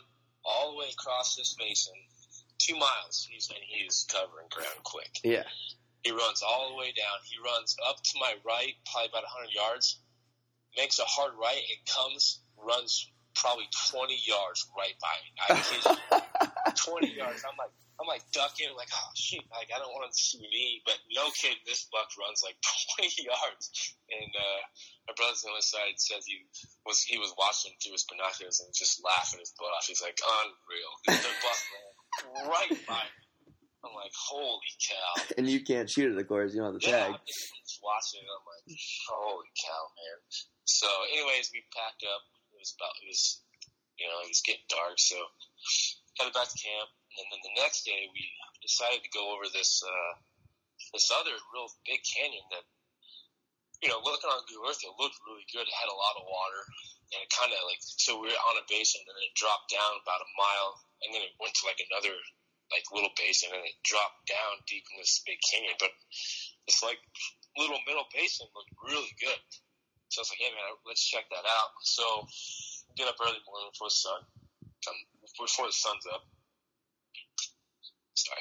all the way across this basin to 2 miles, and he is covering ground quick. Yeah. He runs all the way down. He runs up to my right, probably about 100 yards, makes a hard right, and comes, runs probably 20 yards right by me. I kid you. 20 yards. I'm like ducking, like, oh, shoot, like, I don't want him to see me. But no kidding, this buck runs like 20 yards. And my brother's on the other side says he was watching through his binoculars and just laughing his butt off. He's like, unreal. The buck ran right by me. I'm like, holy cow. And you can't shoot it, of course. You don't have the tag. I'm just watching it. I'm like, holy cow, man. So, anyways, we packed up. It was getting dark, so headed back to camp. And then the next day, we decided to go over this other real big canyon that, looking on Google Earth, it looked really good. It had a lot of water, and it kind of so we were on a basin, and then it dropped down about a mile, and then it went to another little basin, and it dropped down deep in this big canyon. But this little middle basin looked really good. So I was like, hey, man, let's check that out. So get up early morning before the sun's up. Sorry.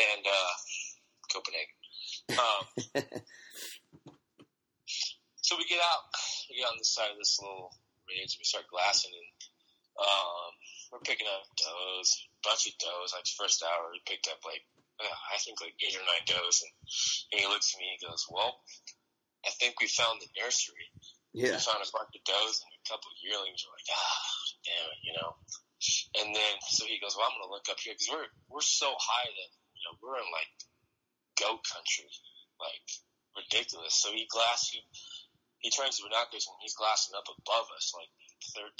And Copenhagen. So we get out. We get on the side of this little ridge. We start glassing. And we're picking up does, a bunch of does. The first hour, we picked up, I think, 8 or 9 does. And he looks at me and he goes, well, I think we found the nursery. Yeah. We found a bunch of does and a couple of yearlings. We're like, damn it, And then, so he goes, well, I'm going to look up here because we're so high that, we're in, goat country. Ridiculous. So he glassed, he turns the binoculars and he's glassing up above us, 14,000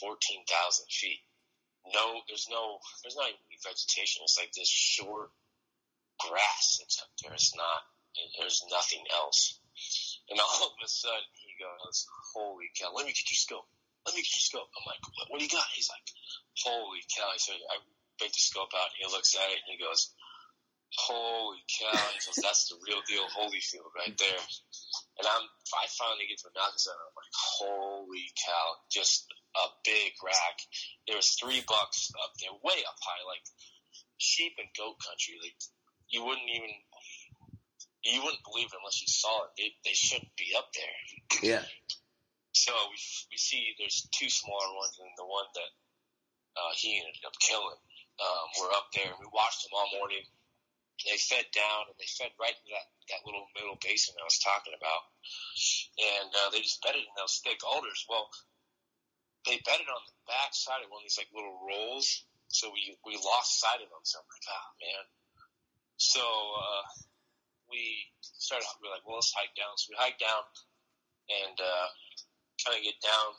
feet. There's not even any vegetation. It's this short grass that's up there. It's not. And there's nothing else. And all of a sudden, he goes, holy cow, let me get your scope. I'm like, what do you got? He's like, holy cow. So I break the scope out, and he looks at it, and he goes, holy cow. He goes, that's the real deal Holyfield right there. And I finally get to the knockers, and I'm like, holy cow, just a big rack. There was 3 bucks up there, way up high, sheep and goat country. You wouldn't believe it unless you saw it. They shouldn't be up there. Yeah. So we see there's 2 smaller ones, and the one that he ended up killing. We're up there, and we watched them all morning. They fed down, and they fed right into that little middle basin I was talking about. And they just bedded in those thick alders. Well, they bedded on the back side of one of these little rolls, so we lost sight of them. So I'm like, oh, man. So... We were like, well, let's hike down. So we hike down and kind of get down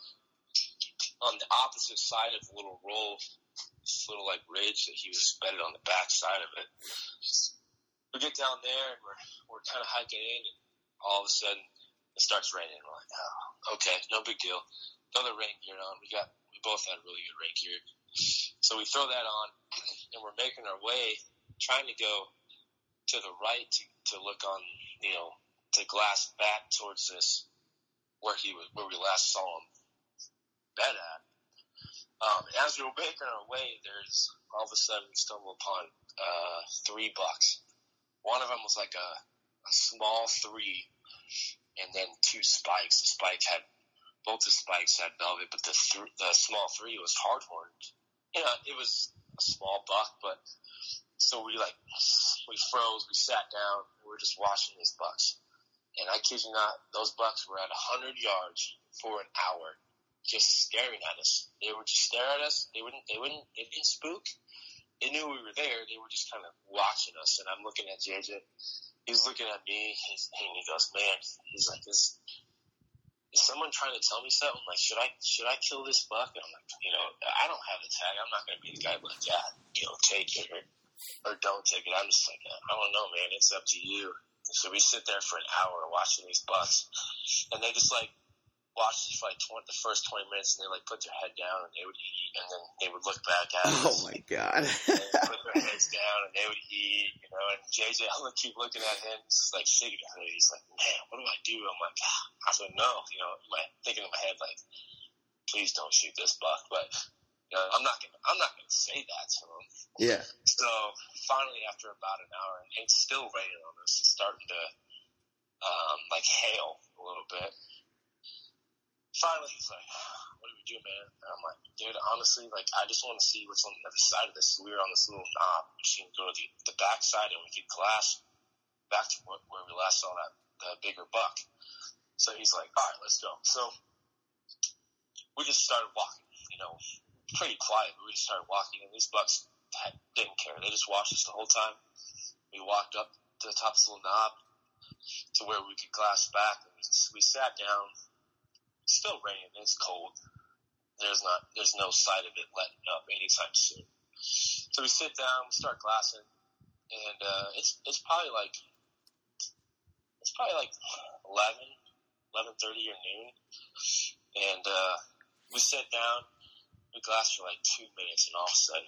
on the opposite side of the little roll, this little ridge that he was bedded on the back side of it. We get down there and we're kind of hiking in, and all of a sudden it starts raining. We're like, oh, okay, no big deal. Another rain gear on. We both had really good rain gear, so we throw that on and we're making our way, trying to go to the right to look on, to glass back towards this where we last saw him bed at. As we were making our way, there's all of a sudden we stumble upon 3 bucks. One of them was a small 3, and then 2 spikes. The spikes had velvet, but the small 3 was hard horned. It was a small buck, but. So we froze, we sat down, we were just watching these bucks. And I kid you not, those bucks were at 100 yards for an hour, just staring at us. They would just stare at us. They didn't spook. They knew we were there. They were just kind of watching us. And I'm looking at JJ. He's looking at me. He goes, man, he's like, is someone trying to tell me something? Like, should I kill this buck? And I'm like, I don't have a tag. I'm not going to be the guy like that. Take it or don't take it. I'm just like, I don't know, man. It's up to you. So we sit there for an hour watching these bucks, and they just watched us for the first 20 minutes, and they put their head down and they would eat, and then they would look back at us. Oh my god! And they put their heads down and they would eat, And JJ, I'm gonna keep looking at him. He's he's like, man, what do I do? I'm like, I don't know. Thinking in my head, please don't shoot this buck, but. You know, I'm not gonna say that to him. Yeah. So finally, after about an hour, and it's still raining on us. It's starting to like hail a little bit. Finally, he's like, "What do we do, man?" And I'm like, "Dude, honestly, like, I just want to see what's on the other side of this." So we were on this little knob, which you can go to the back side, and we could glass back to where we last saw that bigger buck. So he's like, "All right, let's go." So we just started walking, you know, pretty quiet. But we just started walking, and these bucks didn't care. They just watched us the whole time. We walked up to the top of this little knob to where we could glass back, and we sat down. It's still raining. It's cold. There's no sight of it letting up anytime soon. So we sit down, we start glassing, and it's probably like 11:30 or noon. And we sit down, we glass for like 2 minutes, and all of a sudden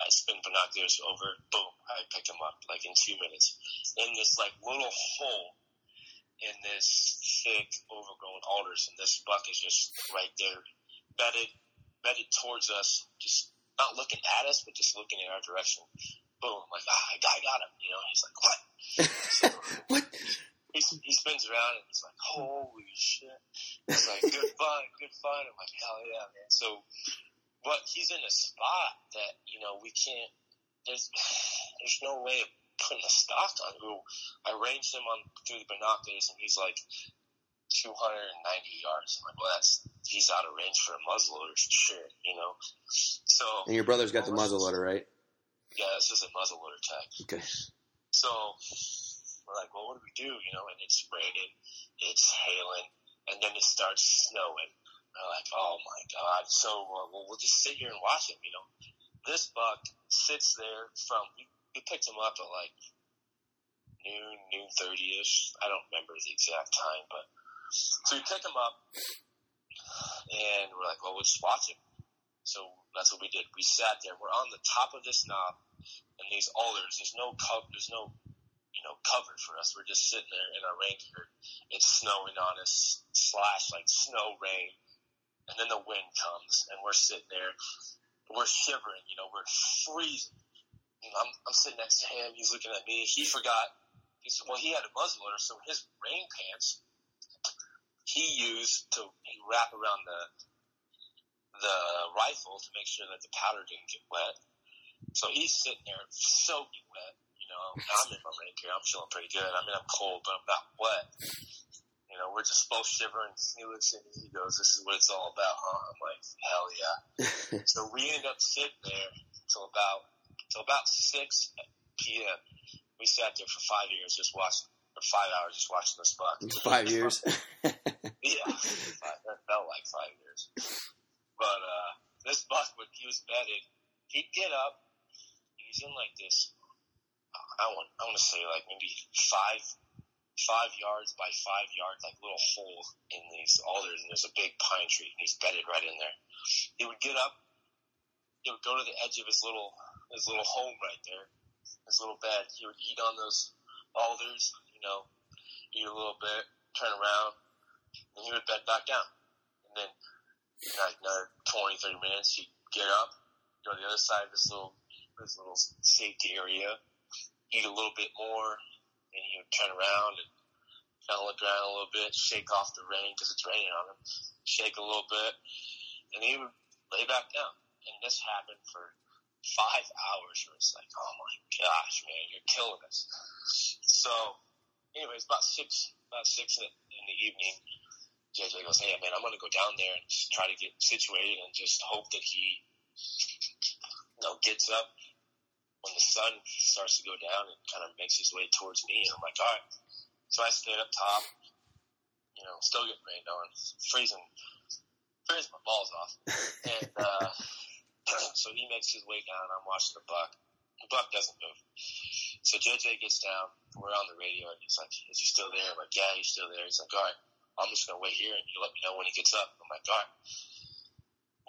I spin binoculars over, boom! I pick him up like in 2 minutes in this like little hole. In this thick overgrown alders, and this buck is just right there, bedded towards us, just not looking at us, but just looking in our direction. Boom! I'm like, I got him, you know. And he's like, what? So, what? He spins around and he's like, holy shit! He's like, good find. I'm like, hell yeah, man. So, but he's in a spot that, you know, we can't. There's no way of putting a stock on who I ranged him on through the binoculars, and he's like 290 yards. I'm like, well, he's out of range for a muzzleloader for sure, you know. So, and your brother's got the muzzleloader, right? Yeah, this is a muzzleloader tag. Okay. So we're like, well, what do we do? You know, and it's raining, it's hailing, and then it starts snowing. We're like, oh my god. So well, we'll just sit here and watch him, you know. This buck sits there from. We picked him up at like noon 30-ish. I don't remember the exact time, but so we pick him up and we're like, well, we'll just watch him. So that's what we did. We sat there. We're on the top of this knob and these alders. There's no cover for us. We're just sitting there in our rain gear. It's snowing on us, slash like snow rain, and then the wind comes and we're sitting there. We're shivering. You know, we're freezing. I'm sitting next to him. He's looking at me. He forgot. He had a muzzleloader, so his rain pants he used to wrap around the rifle to make sure that the powder didn't get wet. So he's sitting there soaking wet. You know, I'm in my rain gear. I'm feeling pretty good. I mean, I'm cold, but I'm not wet. You know, we're just both shivering. He looks at me. He goes, "This is what it's all about, huh?" I'm like, "Hell yeah!" So we ended up sitting there until about 6 p.m. We sat there for 5 hours just watching this buck. 5 years? Yeah. That felt like 5 years. But this buck, when he was bedded, he'd get up. He was in like this, I want to say like maybe five yards by 5 yards, like little hole in these alders, and there's a big pine tree, and he's bedded right in there. He would get up. He would go to the edge of his little home right there, his little bed. He would eat on those alders, you know, eat a little bit, turn around, and he would bed back down. And then, like another 20-30 minutes, he'd get up, go to the other side of his little safety area, eat a little bit more, and he would turn around and kind of look around a little bit, shake off the rain because it's raining on him, shake a little bit, and he would lay back down. And this happened for 5 hours, where it's like, oh my gosh, man, you're killing us. So, anyways, about six in the evening, JJ goes, hey man, I'm gonna go down there and just try to get situated and just hope that he, you know, gets up when the sun starts to go down and kind of makes his way towards me. And I'm like, all right. So I stayed up top, you know, still getting rained on, freezing my balls off, and so he makes his way down. I'm watching the buck. The buck doesn't move. So JJ gets down. We're on the radio, and he's like, is he still there? I'm like, yeah, he's still there. He's like, all right, I'm just going to wait here, and you let me know when he gets up. I'm like, all right.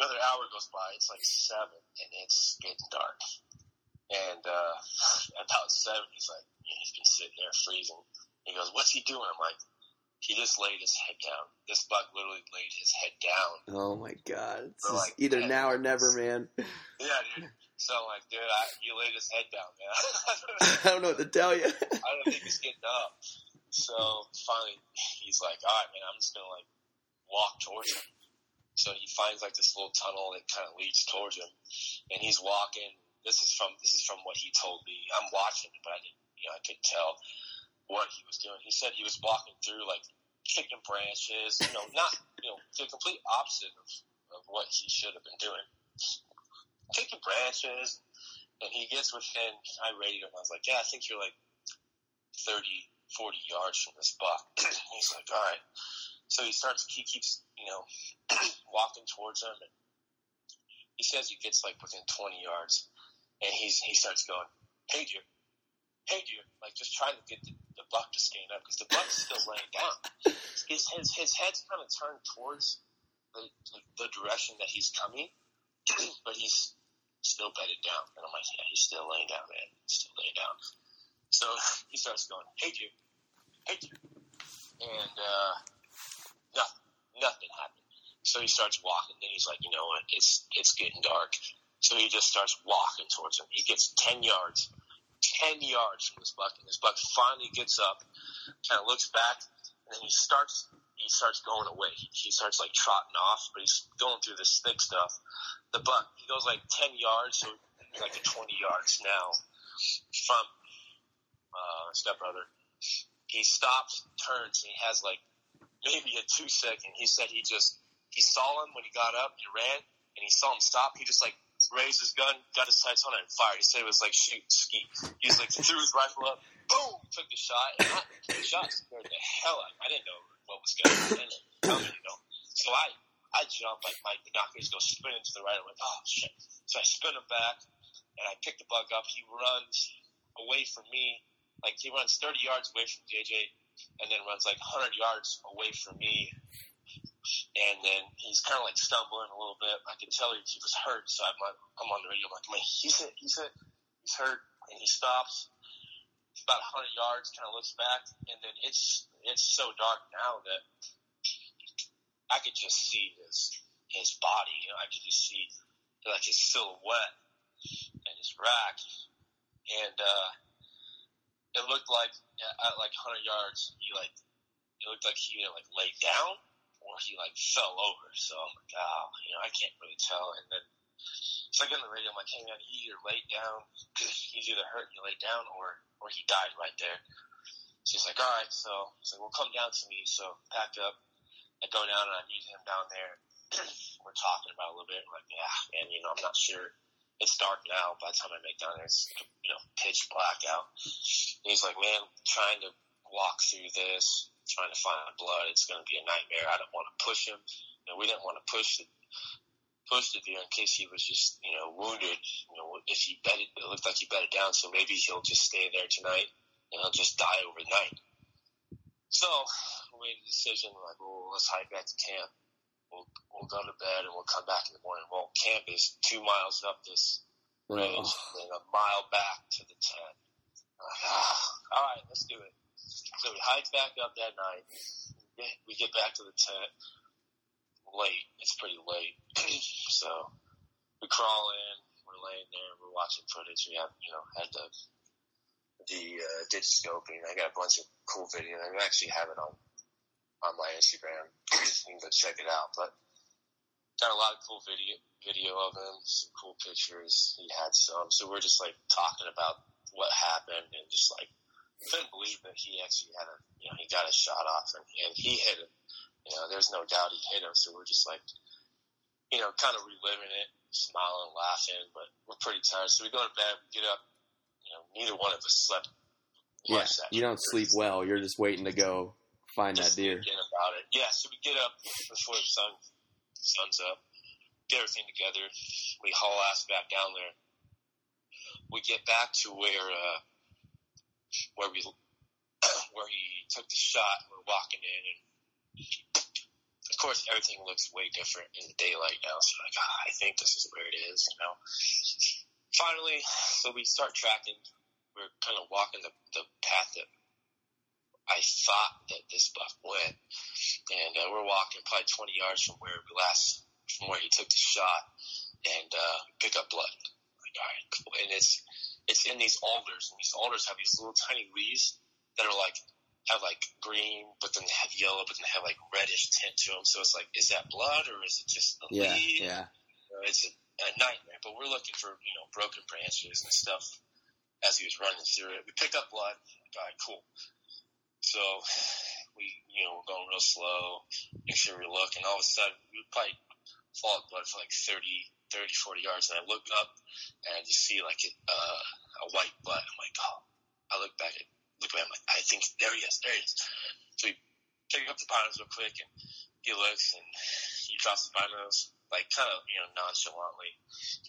Another hour goes by. It's like 7, and it's getting dark. And about 7, he's like, he's been sitting there freezing. He goes, what's he doing? I'm like, He just laid his head down. This buck literally laid his head down. Oh, my God. It's like, either now or never, man. Yeah, dude. So, I'm like, dude, you laid his head down, man. I don't know what to tell you. I don't think he's getting up. So, finally, he's like, all right, man, I'm just going to, like, walk towards him. So, he finds, like, this little tunnel that kind of leads towards him. And he's walking. This is from what he told me. I'm watching it, but I didn't, I couldn't tell what he was doing. He said he was walking through, like, chicken branches, not, the complete opposite of what he should have been doing. Chicken branches, and he gets within, I rated him, I was like, yeah, I think you're, like, 30, 40 yards from this buck. He's like, all right. So he keeps, walking towards him, and he says he gets, like, within 20 yards, and he starts going, hey, dear, like, just trying to get the buck to stand up, because the buck's still laying down. His head's kind of turned towards the direction that he's coming, but he's still bedded down. And I'm like, yeah, he's still laying down, man. He's still laying down. So he starts going, hey, dear. And nothing happened. So he starts walking, and he's like, you know what, it's getting dark. So he just starts walking towards him. He gets 10 yards from this buck, and this buck finally gets up, kind of looks back, and then he starts going away. He starts, like, trotting off, but he's going through this thick stuff. The buck, he goes, like, 10 yards, so like 20 yards now from stepbrother. He stops, turns, and he has, like, maybe a 2-second. He said he saw him when he got up, he ran, and he saw him stop. He just, like, raised his gun, got his sights on it, and fired. He said it was like shoot, ski. He was like threw his rifle up, boom, took the shot, and the shot scared the hell out of me. I didn't know what was going on. So I jumped, like my binoculars go spinning to the right. I'm like, oh shit. So I spin him back, and I pick the bug up. He runs away from me, like he runs 30 yards away from JJ, and then runs like 100 yards away from me. And then he's kind of like stumbling a little bit. I could tell he was hurt, so I'm on the radio. I'm like, man, he's hit. He's hurt. And he stops. It's about 100 yards, kind of looks back. And then it's so dark now that I could just see his body. I could just see, like, his silhouette and his rack. And it looked like at, like, 100 yards, it looked like he had laid down. Or he fell over, so I'm like, oh, I can't really tell. And then it's like on the radio, I'm like, hey man, he either laid down, he's either hurt and he laid down, or he died right there. She's like, all right, so he's like, well, come down to me. So packed up, I go down and I meet him down there. We're talking about it a little bit. I'm like, yeah, man, I'm not sure. It's dark now. By the time I make down there, it's pitch black out. And he's like, man, I'm trying to walk through this. Trying to find blood, it's going to be a nightmare. I don't want to push him. We didn't want to push the deer in case he was just, wounded. If he bedded, it looked like he bedded down, so maybe he'll just stay there tonight and he'll just die overnight. So we made a decision. We're like, well, let's hike back to camp. We'll go to bed and we'll come back in the morning. Well, camp is 2 miles up this range and a mile back to the tent. All right, let's do it. So we hiked back up that night. We get back to the tent late. It's pretty late. So we crawl in. We're laying there. We're watching footage. We have, had the digiscoping. I got a bunch of cool video. I actually have it on my Instagram. You can go check it out. But got a lot of cool video of him, some cool pictures. He had some. So we're just, talking about what happened and just, couldn't believe that he actually had he got a shot off and he hit him. There's no doubt he hit him. So we're just kind of reliving it, smiling, laughing, but we're pretty tired. So we go to bed, we get up. Neither one of us slept. Yeah, you don't sleep well. You're just waiting to go find that deer. About it. Yeah, so we get up before the sun's up, get everything together. We haul ass back down there. We get back to where he took the shot, and we're walking in, and of course everything looks way different in the daylight now, so I think this is where it is, Finally, so we start tracking. We're kind of walking the path that I thought that this buck went. And we're walking probably 20 yards from where he took the shot, and pick up blood. Like, all right, cool. And it's in these alders, and these alders have these little tiny leaves that are like, have like green, but then they have yellow, but then they have like reddish tint to them. So it's like, is that blood or is it just a leaf? Yeah. It's a nightmare, but we're looking for, you know, broken branches and stuff as he was running through it. We pick up blood. All right, cool. So we, you know, we're going real slow, make sure we look, and all of a sudden we probably followed blood for like 40 yards, and I look up and I just see like a white blood. I'm like, oh, I look back at I'm like, I think there he is. So we pick up the binos real quick, and he looks, and he drops the binos, like, kind of, you know, nonchalantly.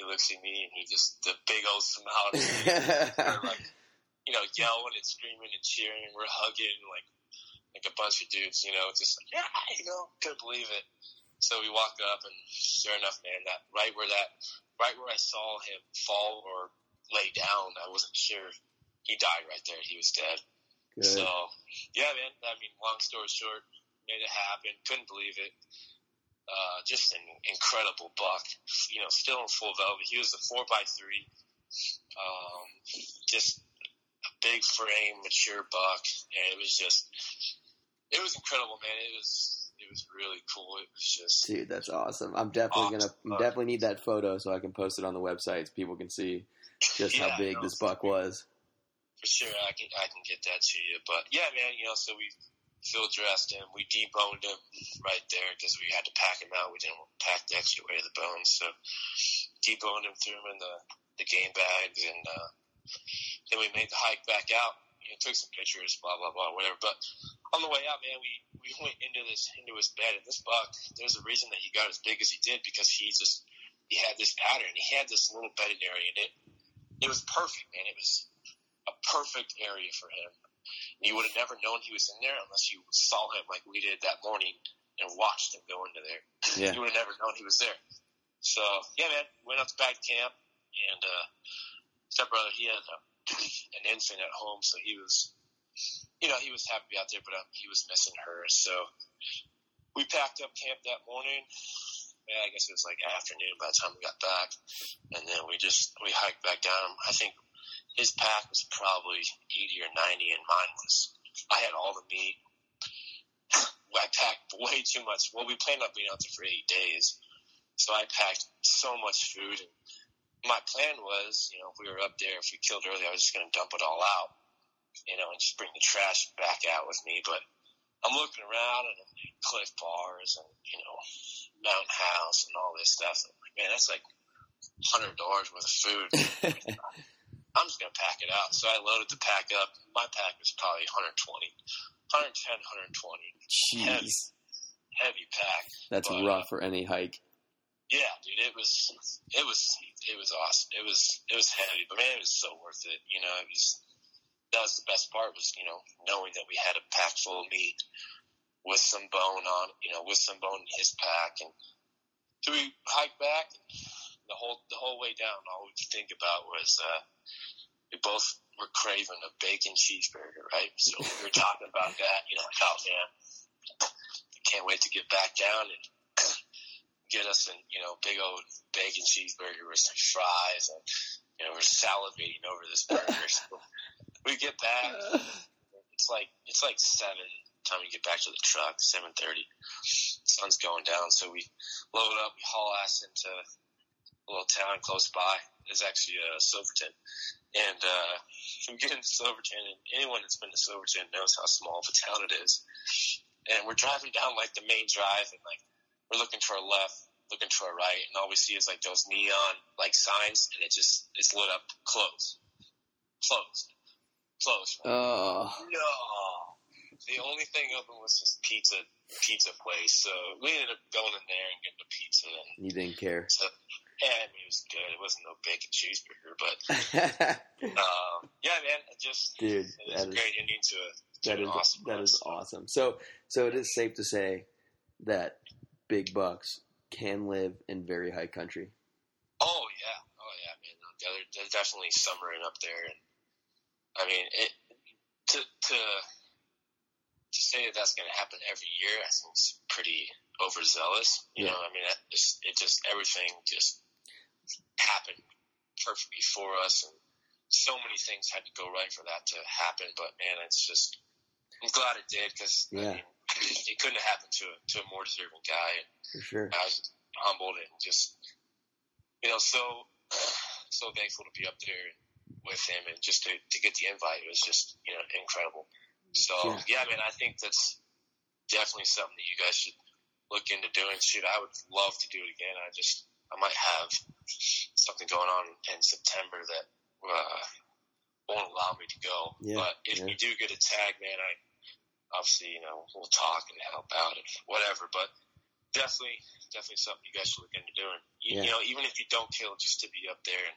He looks at me, and he just, the big old smile, like, you know, yelling and screaming and cheering, and we're hugging, like a bunch of dudes, you know, just like, yeah, you know, couldn't believe it. So we walked up, and sure enough, man, right where I saw him fall or lay down, I wasn't sure. He died right there. He was dead. Good. So, yeah, man. I mean, long story short, made it happen. Couldn't believe it. Just an incredible buck. You know, still in full velvet. He was a 4x3. Just a big frame, mature buck, and it was incredible, man. It was really cool. It was just, dude, that's awesome. I'm definitely awesome. Definitely need that photo so I can post it on the website so people can see just how big this buck was. For sure, I can get that to you. But, yeah, man, you know, so we field dressed him. We deboned him right there because we had to pack him out. We didn't pack the extra weight of the bones. So deboned him, threw him in the game bags, and then we made the hike back out. You know, took some pictures, blah, blah, blah, whatever. But on the way out, man, we went into his bed. And this buck, there's a reason that he got as big as he did, because he had this pattern. He had this little bedding area, and it was perfect, man. It was a perfect area for him. And you would have never known he was in there unless you saw him like we did that morning and watched him go into there. Yeah. You would have never known he was there. So, yeah, man, went up to back camp, and stepbrother, he had an infant at home, so he was, you know, he was happy out there, but he was missing her. So we packed up camp that morning. Yeah, I guess it was like afternoon by the time we got back. And then we hiked back down. I think his pack was probably 80 or 90, and mine was, I had all the meat. I packed way too much. Well, we planned on being out there for 8 days, so I packed so much food. And my plan was, you know, if we were up there, if we killed early, I was just going to dump it all out, you know, and just bring the trash back out with me. But I'm looking around, and cliff bars and, you know, mountain house and all this stuff. I'm like, man, that's like $100 worth of food. I'm just going to pack it out. So I loaded the pack up. My pack was probably 120. Jeez. Heavy pack. That's rough for any hike. Yeah, dude, it was awesome. It was heavy, but man, it was so worth it. You know, that was the best part was, you know, knowing that we had a pack full of meat with some bone on, you know, with some bone in his pack. And so we hiked back. The whole way down, all we could think about was we both were craving a bacon cheeseburger, right? So we were talking about that, you know, oh man, can't wait to get back down and get us a, you know, big old bacon cheeseburger with some fries, and, you know, we're salivating over this burger. So we get back. It's like 7. Time we get back to the truck, 7:30. Sun's going down, so we load up, we haul ass into a little town close by. Is actually Silverton, and we get into Silverton, and anyone that's been to Silverton knows how small of a town it is. And we're driving down like the main drive, and like we're looking to our left, looking to our right, and all we see is like those neon like signs, and it's lit up closed. Oh no! The only thing open was this pizza place. So we ended up going in there and getting a pizza. And you didn't care. So, yeah, I mean, it was good. It wasn't no bacon cheeseburger, but yeah, man, dude, it was a great ending to it. That is awesome. So it is safe to say that big bucks can live in very high country. Oh yeah, man. They're definitely summering up there, and I mean, it to say that's going to happen every year, I think it's pretty overzealous. You know, I mean, it just everything just happened perfectly for us, and so many things had to go right for that to happen. But man, it's just, I'm glad it did, because I mean, it couldn't have happened to a more deserving guy. And for sure, I was humbled and just, you know, so thankful to be up there with him, and just to get the invite, it was just, you know, incredible. So yeah, man, I think that's definitely something that you guys should look into doing. Shoot, I would love to do it again. I might have something going on in September that won't allow me to go. Yeah, but if you do get a tag, man, I obviously, you know, we'll talk and help out and whatever. But definitely something you guys should look into doing. You know, even if you don't kill, just to be up there and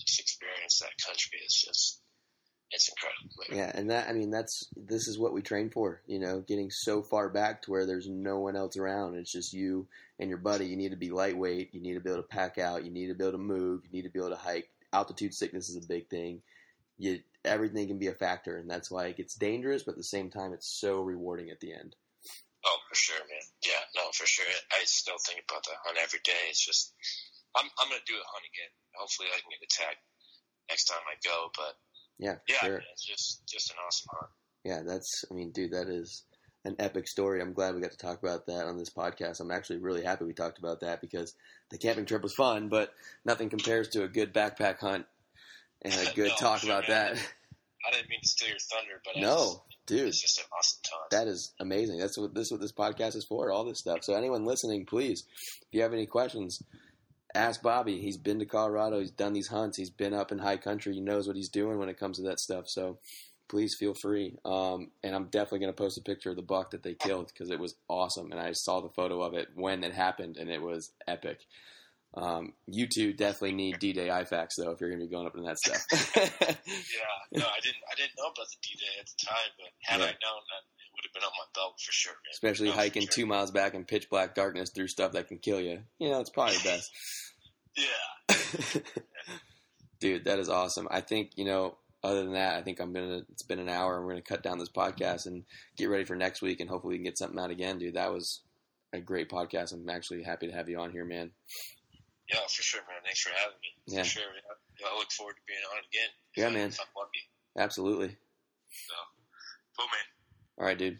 just experience that country is just, it's incredible. Yeah, and that, I mean, this is what we train for, you know, getting so far back to where there's no one else around. It's just you and your buddy. You need to be lightweight. You need to be able to pack out. You need to be able to move. You need to be able to hike. Altitude sickness is a big thing. Everything can be a factor, and that's why it gets dangerous, but at the same time, it's so rewarding at the end. Oh, for sure, man. Yeah, no, for sure. I still think about that hunt every day. It's just, I'm going to do a hunt again. Hopefully I can get a tag next time I go, but Yeah, sure. Man, it's just an awesome hunt. Yeah, I mean, dude, that is an epic story. I'm glad we got to talk about that on this podcast. I'm actually really happy we talked about that, because the camping trip was fun, but nothing compares to a good backpack hunt and a good talk about that. I didn't mean to steal your thunder, but it's just an awesome time. That is amazing. That's what this podcast is for, all this stuff. So anyone listening, please, if you have any questions, ask Bobby. He's been to Colorado. He's done these hunts. He's been up in high country. He knows what he's doing when it comes to that stuff. So please feel free. And I'm definitely going to post a picture of the buck that they killed, because it was awesome. And I saw the photo of it when it happened, and it was epic. You two definitely need D-Day IFAKs, though, if you're going to be going up in that stuff. Yeah. No, I didn't know about the D-Day at the time, but had I known, that it would have been on my belt for sure, man. Especially hiking 2 miles back in pitch black darkness through stuff that can kill you. You know, it's probably best. Yeah. Dude, that is awesome. I think, you know, other than that, I think it's been an hour, and we're going to cut down this podcast and get ready for next week, and hopefully we can get something out again, dude. That was a great podcast. I'm actually happy to have you on here, man. Yeah, for sure, man. Thanks for having me. Yeah. For sure. I look forward to being on again. Yeah, man. If I'm lucky. Absolutely. So, cool, man. All right, dude.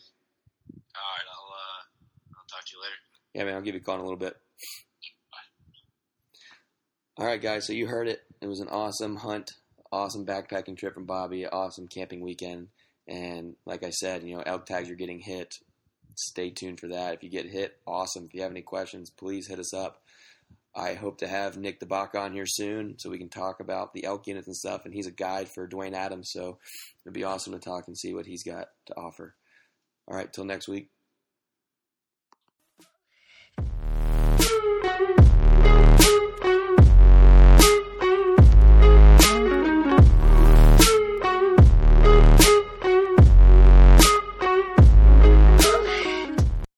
All right, I'll talk to you later. Yeah, man. I'll give you a call in a little bit. Bye. All right, guys. So you heard it. It was an awesome hunt, awesome backpacking trip from Bobby, awesome camping weekend, and like I said, you know, elk tags are getting hit. Stay tuned for that. If you get hit, awesome. If you have any questions, please hit us up. I hope to have Nick the Bach on here soon so we can talk about the elk units and stuff. And he's a guide for Dwayne Adams, so it'd be awesome to talk and see what he's got to offer. All right, till next week.